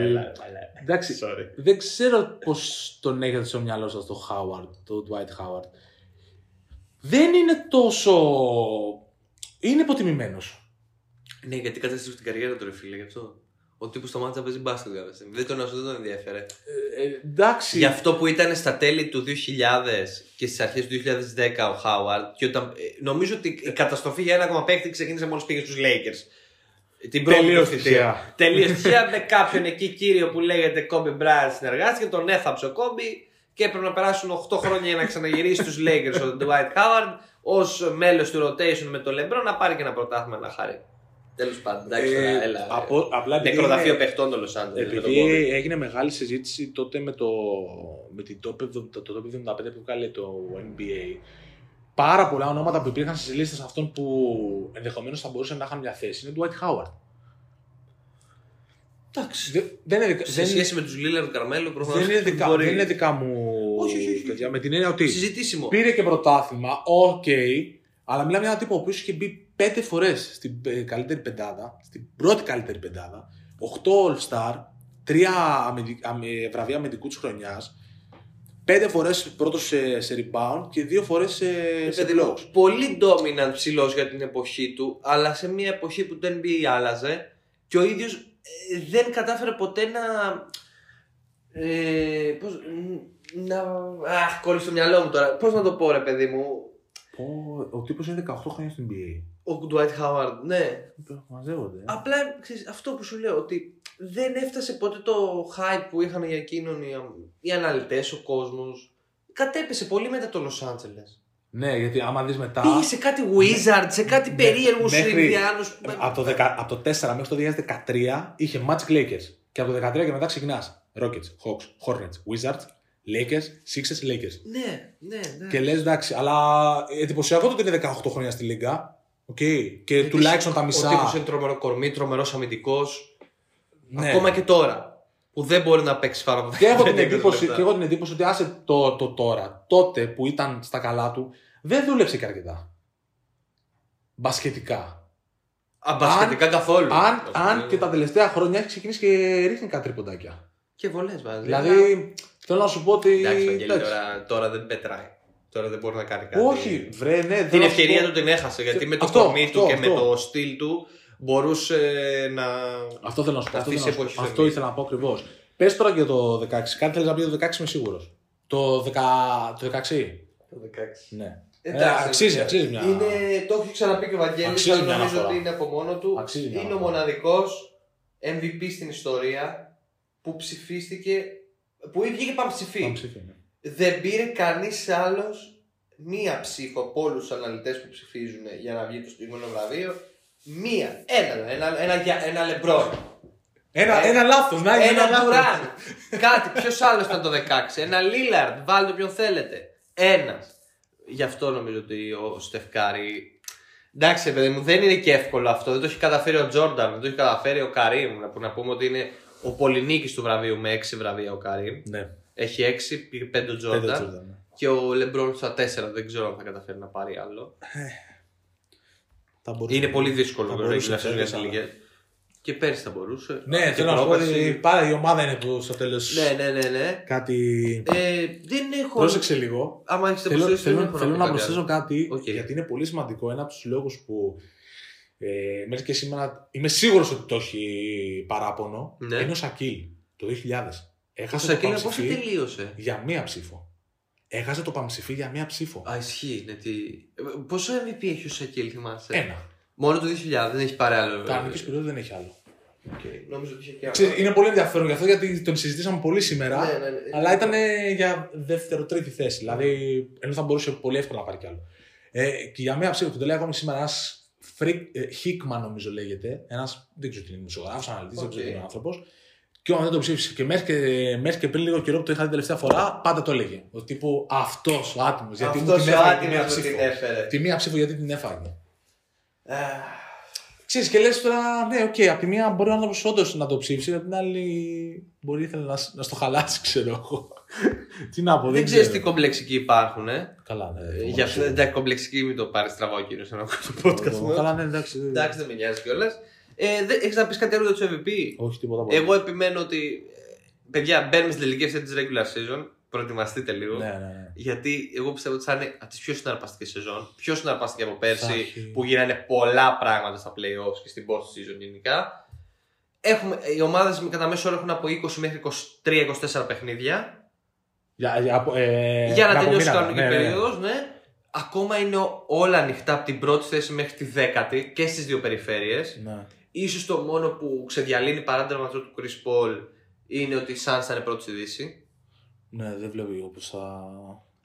εντάξει, δεν ξέρω πώς τον έχετε στο μυαλό σας τον Howard, τον Dwight Howard. Δεν είναι τόσο. Είναι υποτιμημένος. Ναι, γιατί κατέστησε στην καριέρα του ρε φίλε, γι' αυτό. Ο τύπος σταμάτησε να παίζει μπάσκετ κάποια στιγμή. Δεν τον ενδιαφέρε. Ε, εντάξει. Γι' αυτό που ήταν στα τέλη του δύο χιλιάδες και στις αρχές του δύο χιλιάδες δέκα ο Χάουαρντ. Και όταν, νομίζω ότι η καταστροφή για ένα ακόμα παίκτη ξεκίνησε μόλις πήγε στους Lakers. Την πρώτη θητεία. Τελείως τυχαία. Με κάποιον εκεί κύριο που λέγεται Κόμπι Μπράιαντ συνεργάστηκε, τον έθαψε ο Κόμπι και έπρεπε να περάσουν οκτώ χρόνια για να ξαναγυρίσει στους Lakers ο Ντουάιτ Χάουαρντ. Ως μέλος του rotation με τον Λεμπρόν να πάρει και ένα πρωτάθλημα να χάρει. Τέλος πάντων, εντάξει, ε, τώρα, έλα. Από, απλά νεκροταφείο είναι, παιχτών το Los Angeles. Επειδή με έγινε μεγάλη συζήτηση τότε με το, με την top, το, το top εβδομήντα πέντε που βγάλε το εν μπι έι. Πάρα πολλά ονόματα που υπήρχαν στις λίστες αυτών που ενδεχομένως θα μπορούσαν να είχαν μια θέση είναι Dwight Howard. Εντάξει. Δε, δεν είναι, σε δεν, σχέση με τους Lillard Carmelo προφανώς. Δεν είναι δικά μου. Όχι, όχι, όχι, όχι. Με την έννοια ότι συζητήσιμο. Πήρε και πρωτάθλημα, οκ, okay, αλλά μιλάμε για έναν τύπο ο οποίος είχε μπει πέντε φορές στην καλύτερη πεντάδα, στην πρώτη καλύτερη πεντάδα, οκτώ All Star, τρία βραβεία αμυντικού της χρονιάς, πέντε φορές πρώτος σε, σε rebound και δύο φορές σε, σε blocks. Πολύ dominant ψηλός για την εποχή του, αλλά σε μια εποχή που το εν μπι έι άλλαζε και ο ίδιος δεν κατάφερε ποτέ να. Ε, πώς, να. Αχ, κόλλησε στο μυαλό μου τώρα. Πώς να το πω, ρε παιδί μου. Ο, ο τύπος είναι δεκαοκτώ χρόνια στην εν μπι έι. Ο Dwight Howard, ναι. Μαζεύονται. Απλά ξέρεις, αυτό που σου λέω, ότι δεν έφτασε ποτέ το hype που είχαν για εκείνον οι, οι αναλυτές, ο κόσμος. Κατέπεσε πολύ μετά το Los Angeles. Ναι, γιατί άμα δεις μετά. Πήγε σε κάτι Wizard, σε κάτι ναι, περίεργους Ινδιάνους. Από το, από το τέσσερα μέχρι το δύο χιλιάδες δεκατρία είχε Magic Lakers. Και από το δύο χιλιάδες δεκατρία και μετά ξεκινάς. Rockets, Hawks, Hornets, Wizards, Lakers, Sixers, Lakers. Ναι, ναι, ναι. Και λες εντάξει, αλλά εντυπωσιακό ότι είναι δεκαοκτώ χρόνια στη Λίγκα. Okay. Και ε, τουλάχιστον τα μισά. Ο τύπος είναι τρομερό κορμί, τρομερός αμυντικός. Ναι. Ακόμα και τώρα. Που δεν μπορεί να παίξει φάρμα. Και έχω την εντύπωση, και έχω την εντύπωση ότι άσε το, το τώρα, τότε που ήταν στα καλά του, δεν δούλεψε και αρκετά. Μπασκετικά. Αμπασκετικά καθόλου. Αν, αν, αν και τα τελευταία χρόνια έχει ξεκινήσει και ρίχνει κάτι τρίποντάκια. Και βολές βάζει. Δηλαδή, δηλαδή, θέλω να σου πω ότι. Εντάξει, Βαγγέλη, τώρα, τώρα δεν πετράει. Τώρα δεν μπορεί να κάνει κάτι. Όχι, βρε, ναι. Την ευκαιρία πω του την έχασε. Γιατί και με το κορμί του αυτό, και αυτό. Με το στυλ του μπορούσε να. Αυτό θέλω να σου πω. Αυτό, αυτό, αυτό, αυτό ήθελα να πω ακριβώς. Πες τώρα για το δεκαέξι. Κάτι θέλεις να πει για το δεκαέξι, είμαι σίγουρος. Το, δεκα... το δεκαέξι. Το δεκαέξι. Ναι. Εντάξει, ε, αξίζει, αξίζει μια. Είναι, το έχει ξαναπεί και ο Βαγγέλης. Νομίζω ότι είναι από μόνο του. Είναι ο μοναδικός εμ βι πι στην ιστορία. Που ψηφίστηκε, που βγήκε πανψηφί. πανψηφί ναι. Δεν πήρε κανείς άλλος μία ψήφο από όλους τους αναλυτές που ψηφίζουν για να βγει το συγκεκριμένο βραβείο. Μία. Ένα, ένα, ένα, ένα Λεμπρόν. Ένα, ένα, ένα λάθος, να είναι ένα, ένα Ντουράν. Κάτι, ποιος άλλος ήταν το δεκαέξι. Ένα Λίλαρντ, βάλτε ποιον θέλετε. Ένας. Γι' αυτό νομίζω ότι ο Στεφκάρη. Εντάξει, παιδί μου, δεν είναι και εύκολο αυτό. Δεν το έχει καταφέρει ο Τζόρνταν, δεν το έχει καταφέρει ο Καρίμ. Να, να πούμε ότι είναι. Ο πολυνίκης του βραβείου με έξι βραβεία ο Καρίμ. Ναι. Έχει έξι, πήρε πέντε ο Τζόρνταν. Και ο Λεμπρόν στα τέσσερα. Δεν ξέρω αν θα καταφέρει να πάρει άλλο. Ε, θα μπορούσε, είναι πολύ δύσκολο βέβαια για αυτέ τι λίγε. Και πέρσι θα μπορούσε. Ναι, θέλω να πω ότι πάρα η ομάδα είναι που στο τέλος. Ναι, ναι, ναι, ναι. Κάτι. Ε, δεν έχω. Πρόσεξε λίγο. Άμα έχεις θέλω, θέλω, θέλω, να θέλω να προσθέσω κάτι, okay. Γιατί είναι πολύ σημαντικό. Ένα από τους λόγους που ε, μέχρι και σήμερα είμαι σίγουρος ότι το έχει παράπονο, ναι. Είναι ο Σακίλ το δύο χιλιάδες. Έχασε ο Σακίλ πώς τελείωσε. Για μία ψήφο. Έχασε το Παμψηφί για μία ψήφο. Α, ισχύει. Ναι, τι... Πόσο εμ βι πι έχει ο Σακίλ, θυμάσαι. Ένα. Μόνο το δύο χιλιάδες, δεν έχει παρέα άλλο. Κανονικής περίοδος δεν έχει άλλο. Okay. Νομίζω ότι είχε και άλλο. Ξέρεις, είναι πολύ ενδιαφέρον γι' αυτό γιατί τον συζητήσαμε πολύ σήμερα. Ναι, ναι, ναι. Αλλά ήταν για δεύτερο-τρίτη θέση. Δηλαδή, ενώ θα μπορούσε πολύ εύκολα να πάρει κι άλλο. Ε, και για μία ψήφο, που το λέει ακόμη σήμερα, ένα Χίκμαν, νομίζω λέγεται. Ένα, δεν ξέρω τι είναι, δημοσιογράφος, αναλυτής, δεν ξέρω τι είναι άνθρωπος. Και όταν δεν το ψήφισε και μέχρι, και μέχρι και πριν λίγο καιρό που το είχα την τελευταία φορά, πάντα το έλεγε. Ο τύπου αυτός ο άτιμος. Γιατί μου την έφερε. Τη μία ψήφο, γιατί την έφαγε. Ξέρεις και λες τώρα, ναι, οκ, okay, απ' τη μία μπορεί να το, όντως, να το ψήφισε, απ' την άλλη μπορεί ήθελε να, να στο χαλάσει, ξέρω εγώ. Τι να πω, δεν, δεν ξέρεις τι κομπλεξικοί υπάρχουν, ε. Καλά, ναι. Γι' αυτό δεν τα κομπλεξικοί μην το πάρεις στραβά ο κύριος να ακούει το podcast. Καλά, ναι, εντάξει. Εντάξει, δεν με νοιάζει κιόλας. Έχεις να πεις κάτι άλλο για τους εμ βι πι? Όχι, τίποτα πολύ. Εγώ επιμένω ότι, παιδιά, μπαίνουμε στην τελική ευθεία της regular season. Προετοιμαστείτε λίγο. Ναι, ναι, ναι. Γιατί εγώ πιστεύω ότι θα είναι από τις πιο συναρπαστικές σεζόν. Πιο συναρπαστικές από πέρσι, Άχι. Που γίνανε πολλά πράγματα στα playoffs και στην post season γενικά. Έχουμε, οι ομάδες κατά μέσο όρο έχουν από είκοσι μέχρι είκοσι τρία είκοσι τέσσερα παιχνίδια. Για, για, ε, για να τελειώσει η κανονική ναι, περίοδος, ναι. ναι. Ακόμα είναι όλα ανοιχτά από την πρώτη θέση μέχρι τη δέκατη και στις δύο περιφέρειες. Ναι. Ίσως το μόνο που ξεδιαλύνει παρά τον του Chris Paul είναι ότι η Suns θα είναι πρώτη στη Δύση. Ναι, δεν βλέπω εγώ πως θα.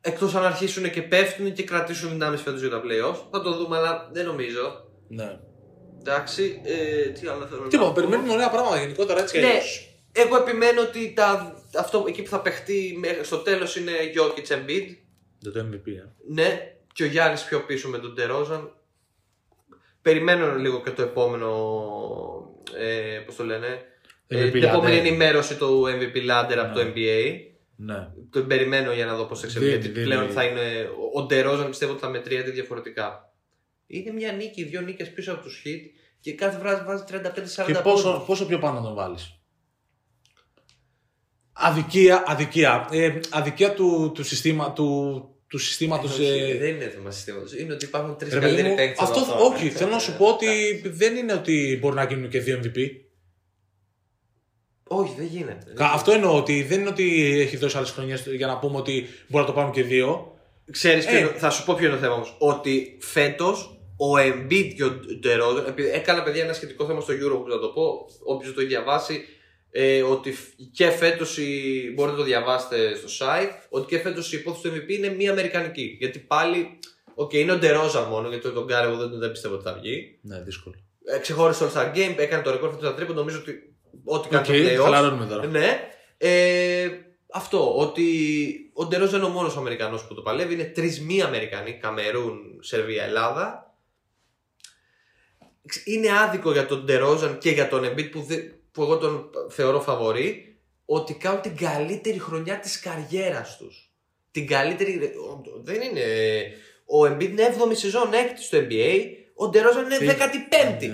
Εκτός αν αρχίσουν και πέφτουν και κρατήσουν δυνάμεις φέτος για τα playoffs. Θα το δούμε, αλλά δεν νομίζω. Ναι. Εντάξει, ε, τι άλλο θέλω να πω. Τίποτα, περιμένουμε ωραία πράγματα γενικότερα έτσι κι αλλιώ. Ναι, εγώ επιμένω ότι τα... αυτό εκεί που θα παιχτεί στο τέλος είναι Jokic Embiid. Δεν το εμ βι πι, ε. Ναι, και ο Γιάννης πιο πίσω με τον Τερόζαν. Περιμένω λίγο και το επόμενο. Ε, πώς το λένε. Ε, την επόμενη ενημέρωση του εμ βι πι Ladder από το εν μπι έι. Ναι. Τον περιμένω για να δω πώς θα εξελιχθεί. Πλέον θα είναι. Ο Ντερόζαν πιστεύω ότι θα μετριέται διαφορετικά. Είναι μια νίκη, δύο νίκες πίσω από τους Heat και κάθε βράδυ βάζει τριάντα πέντε σαράντα. Και πόσο, πόσο πιο πάνω τον βάλεις. Αδικία, αδικία. Ε, αδικία του, του, συστήμα, του, του συστήματος. Ε, ε... Δεν είναι θέμα συστήματος. Είναι ότι υπάρχουν τρεις καλύτεροι παίκτες. Αυτό, αυτό όχι. Θέλω να σου πω ότι δεν είναι ότι μπορεί να γίνουν και δύο εμ βι πι. Όχι, δεν γίνεται. Αυτό εννοώ ότι δεν είναι ότι έχει δώσει άλλες χρονιές για να πούμε ότι μπορεί να το πάμε και δύο. Ξέρεις, ε, θα σου πω ποιο είναι το θέμα όμως. Ότι φέτος ο Embiid και ο Ντερόζαν. Έκανα παιδιά ένα σχετικό θέμα στο Euro που θα το πω. Όποιος το έχει διαβάσει, ε, ότι και φέτος. Μπορείτε να το διαβάσετε στο site. Ότι και φέτος η υπόθεση του εμ βι πι είναι μία αμερικανική. Γιατί πάλι. Οκ, okay, είναι ο Ντερόζαν μόνο. Γιατί τον Γκάρε εγώ δεν, δεν πιστεύω ότι θα βγει. Ναι, δύσκολο. Ε, ξεχώρισε το All-Star Game, έκανε το ρεκόρ του τρίποντο. Νομίζω ότι. Ό,τι okay, κάνει το playoff. Ναι. Ε, αυτό. Ότι ο Ντερόζαν δεν είναι ο μόνος Αμερικανός που το παλεύει. Είναι τρεις μη Αμερικανοί. Καμερούν, Σερβία, Ελλάδα. Είναι άδικο για τον Ντερόζαν και για τον Embiid που, που εγώ τον θεωρώ φαβορί. Ότι κάνουν την καλύτερη χρονιά της καριέρας τους. Την καλύτερη. Δεν είναι. Ο Embiid είναι έβδομη σεζόν, έκτη στο εν μπι έι. Ο Ντερόζαν είναι δέκατη πέμπτη.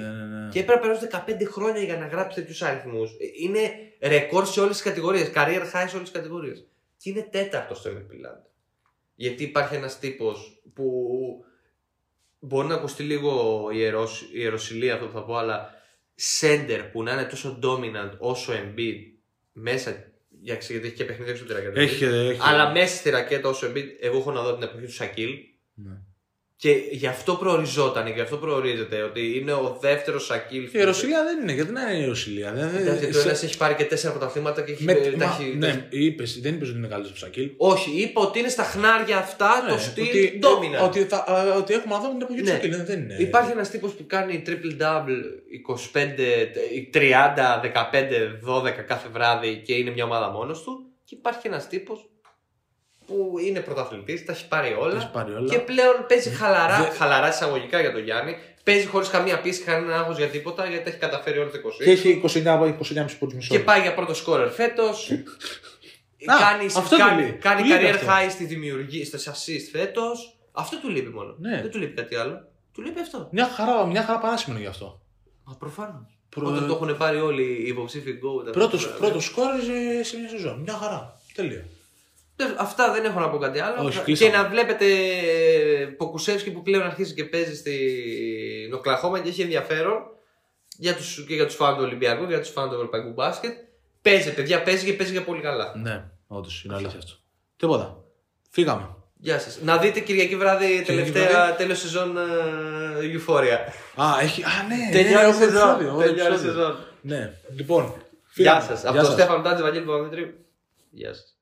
Και έπρεπε να περάσουν δεκαπέντε χρόνια για να γράψει τέτοιους αριθμούς. Είναι ρεκόρ σε όλες τις κατηγορίες. Career high σε όλες τις κατηγορίες. Και είναι τέταρτο στο εμ βι πι Land. Γιατί υπάρχει ένας τύπος που μπορεί να ακουστεί λίγο η ιεροσυλία αυτό που θα πω, αλλά center που να είναι τόσο dominant όσο Embiid μέσα. Για ξέρετε, έχει και παιχνίδια έξω από τη ρακέτα. Έχει, έχει. Αλλά μέσα στη ρακέτα όσο Embiid, εγώ έχω να δω την εποχή του Shaquille. Ναι. Και γι' αυτό προοριζόταν, γι' αυτό προορίζεται ότι είναι ο δεύτερος Shaquille. Η Ιεροσυλία δεν είναι, γιατί δεν είναι η Ιεροσυλία. Δηλαδή το ένας έχει πάρει και τέσσερα πρωταθλήματα και έχει. Με, τα, μα, έχει ναι, τα... είπες, δεν είπες ότι είναι καλύτερος από Shaquille. Όχι, είπα ότι είναι στα χνάρια αυτά ναι, το στυλ ότι, ντόμινα. Ότι, ότι, θα, ότι έχουμε άνθρωπο την εποχή ναι. του Shaquille. Δεν είναι. Υπάρχει ένας τύπος που κάνει triple double είκοσι πέντε, τριάντα, δεκαπέντε, δώδεκα κάθε βράδυ και είναι μια ομάδα μόνος του. Και υπάρχει ένας τύπος. Που είναι πρωταθλητής, τα έχει πάρει όλα, πάρει όλα. Και πλέον παίζει χαλαρά, Δε... χαλαρά εισαγωγικά για τον Γιάννη. Παίζει χωρίς καμία πίεση, κανένα άγχος για τίποτα γιατί τα έχει καταφέρει όλα τα είκοσι. Και έχει είκοσι εννέα είκοσι εννέα και πάει για πρώτο σκόρερ φέτος. κάνει κάνει, κάνει career high στη δημιουργία, στα assist φέτος. Αυτό του λείπει μόνο. Ναι. Δεν του λείπει κάτι άλλο. Του λείπει αυτό. Μια χαρά, μια χαρά παράσημο γι' αυτό. Μα προφανώς. Προ... Όταν το έχουν πάρει όλοι οι υποψήφοι Go. Πρώτο σκόρ σε μια σεζόν. Μια χαρά. Τελείω. Αυτά, δεν έχω να πω κάτι άλλο. Όχι, και να βλέπετε Ποκουσεύσκι που πλέον αρχίζει και παίζει στην Οκλαχώμα και έχει ενδιαφέρον για τους, και για τους φαν του Ολυμπιακού και για τους φαν του Ευρωπαϊκού Μπάσκετ. Παίζει, παιδιά, παίζει και παίζει για πολύ καλά. Ναι, όντως είναι αλήθεια αυτό. Τίποτα. Φύγαμε. Γεια σας. Να δείτε Κυριακή βράδυ τελευταία τέλος σεζόν Euphoria. Α, έχει. Α, ναι, τελειώνει σεζόν. Ναι, λοιπόν. Γεια σας. Από τον Στέφανο Τάντζη, Βαγγέλη Παπαδημητρίου. Γεια σας.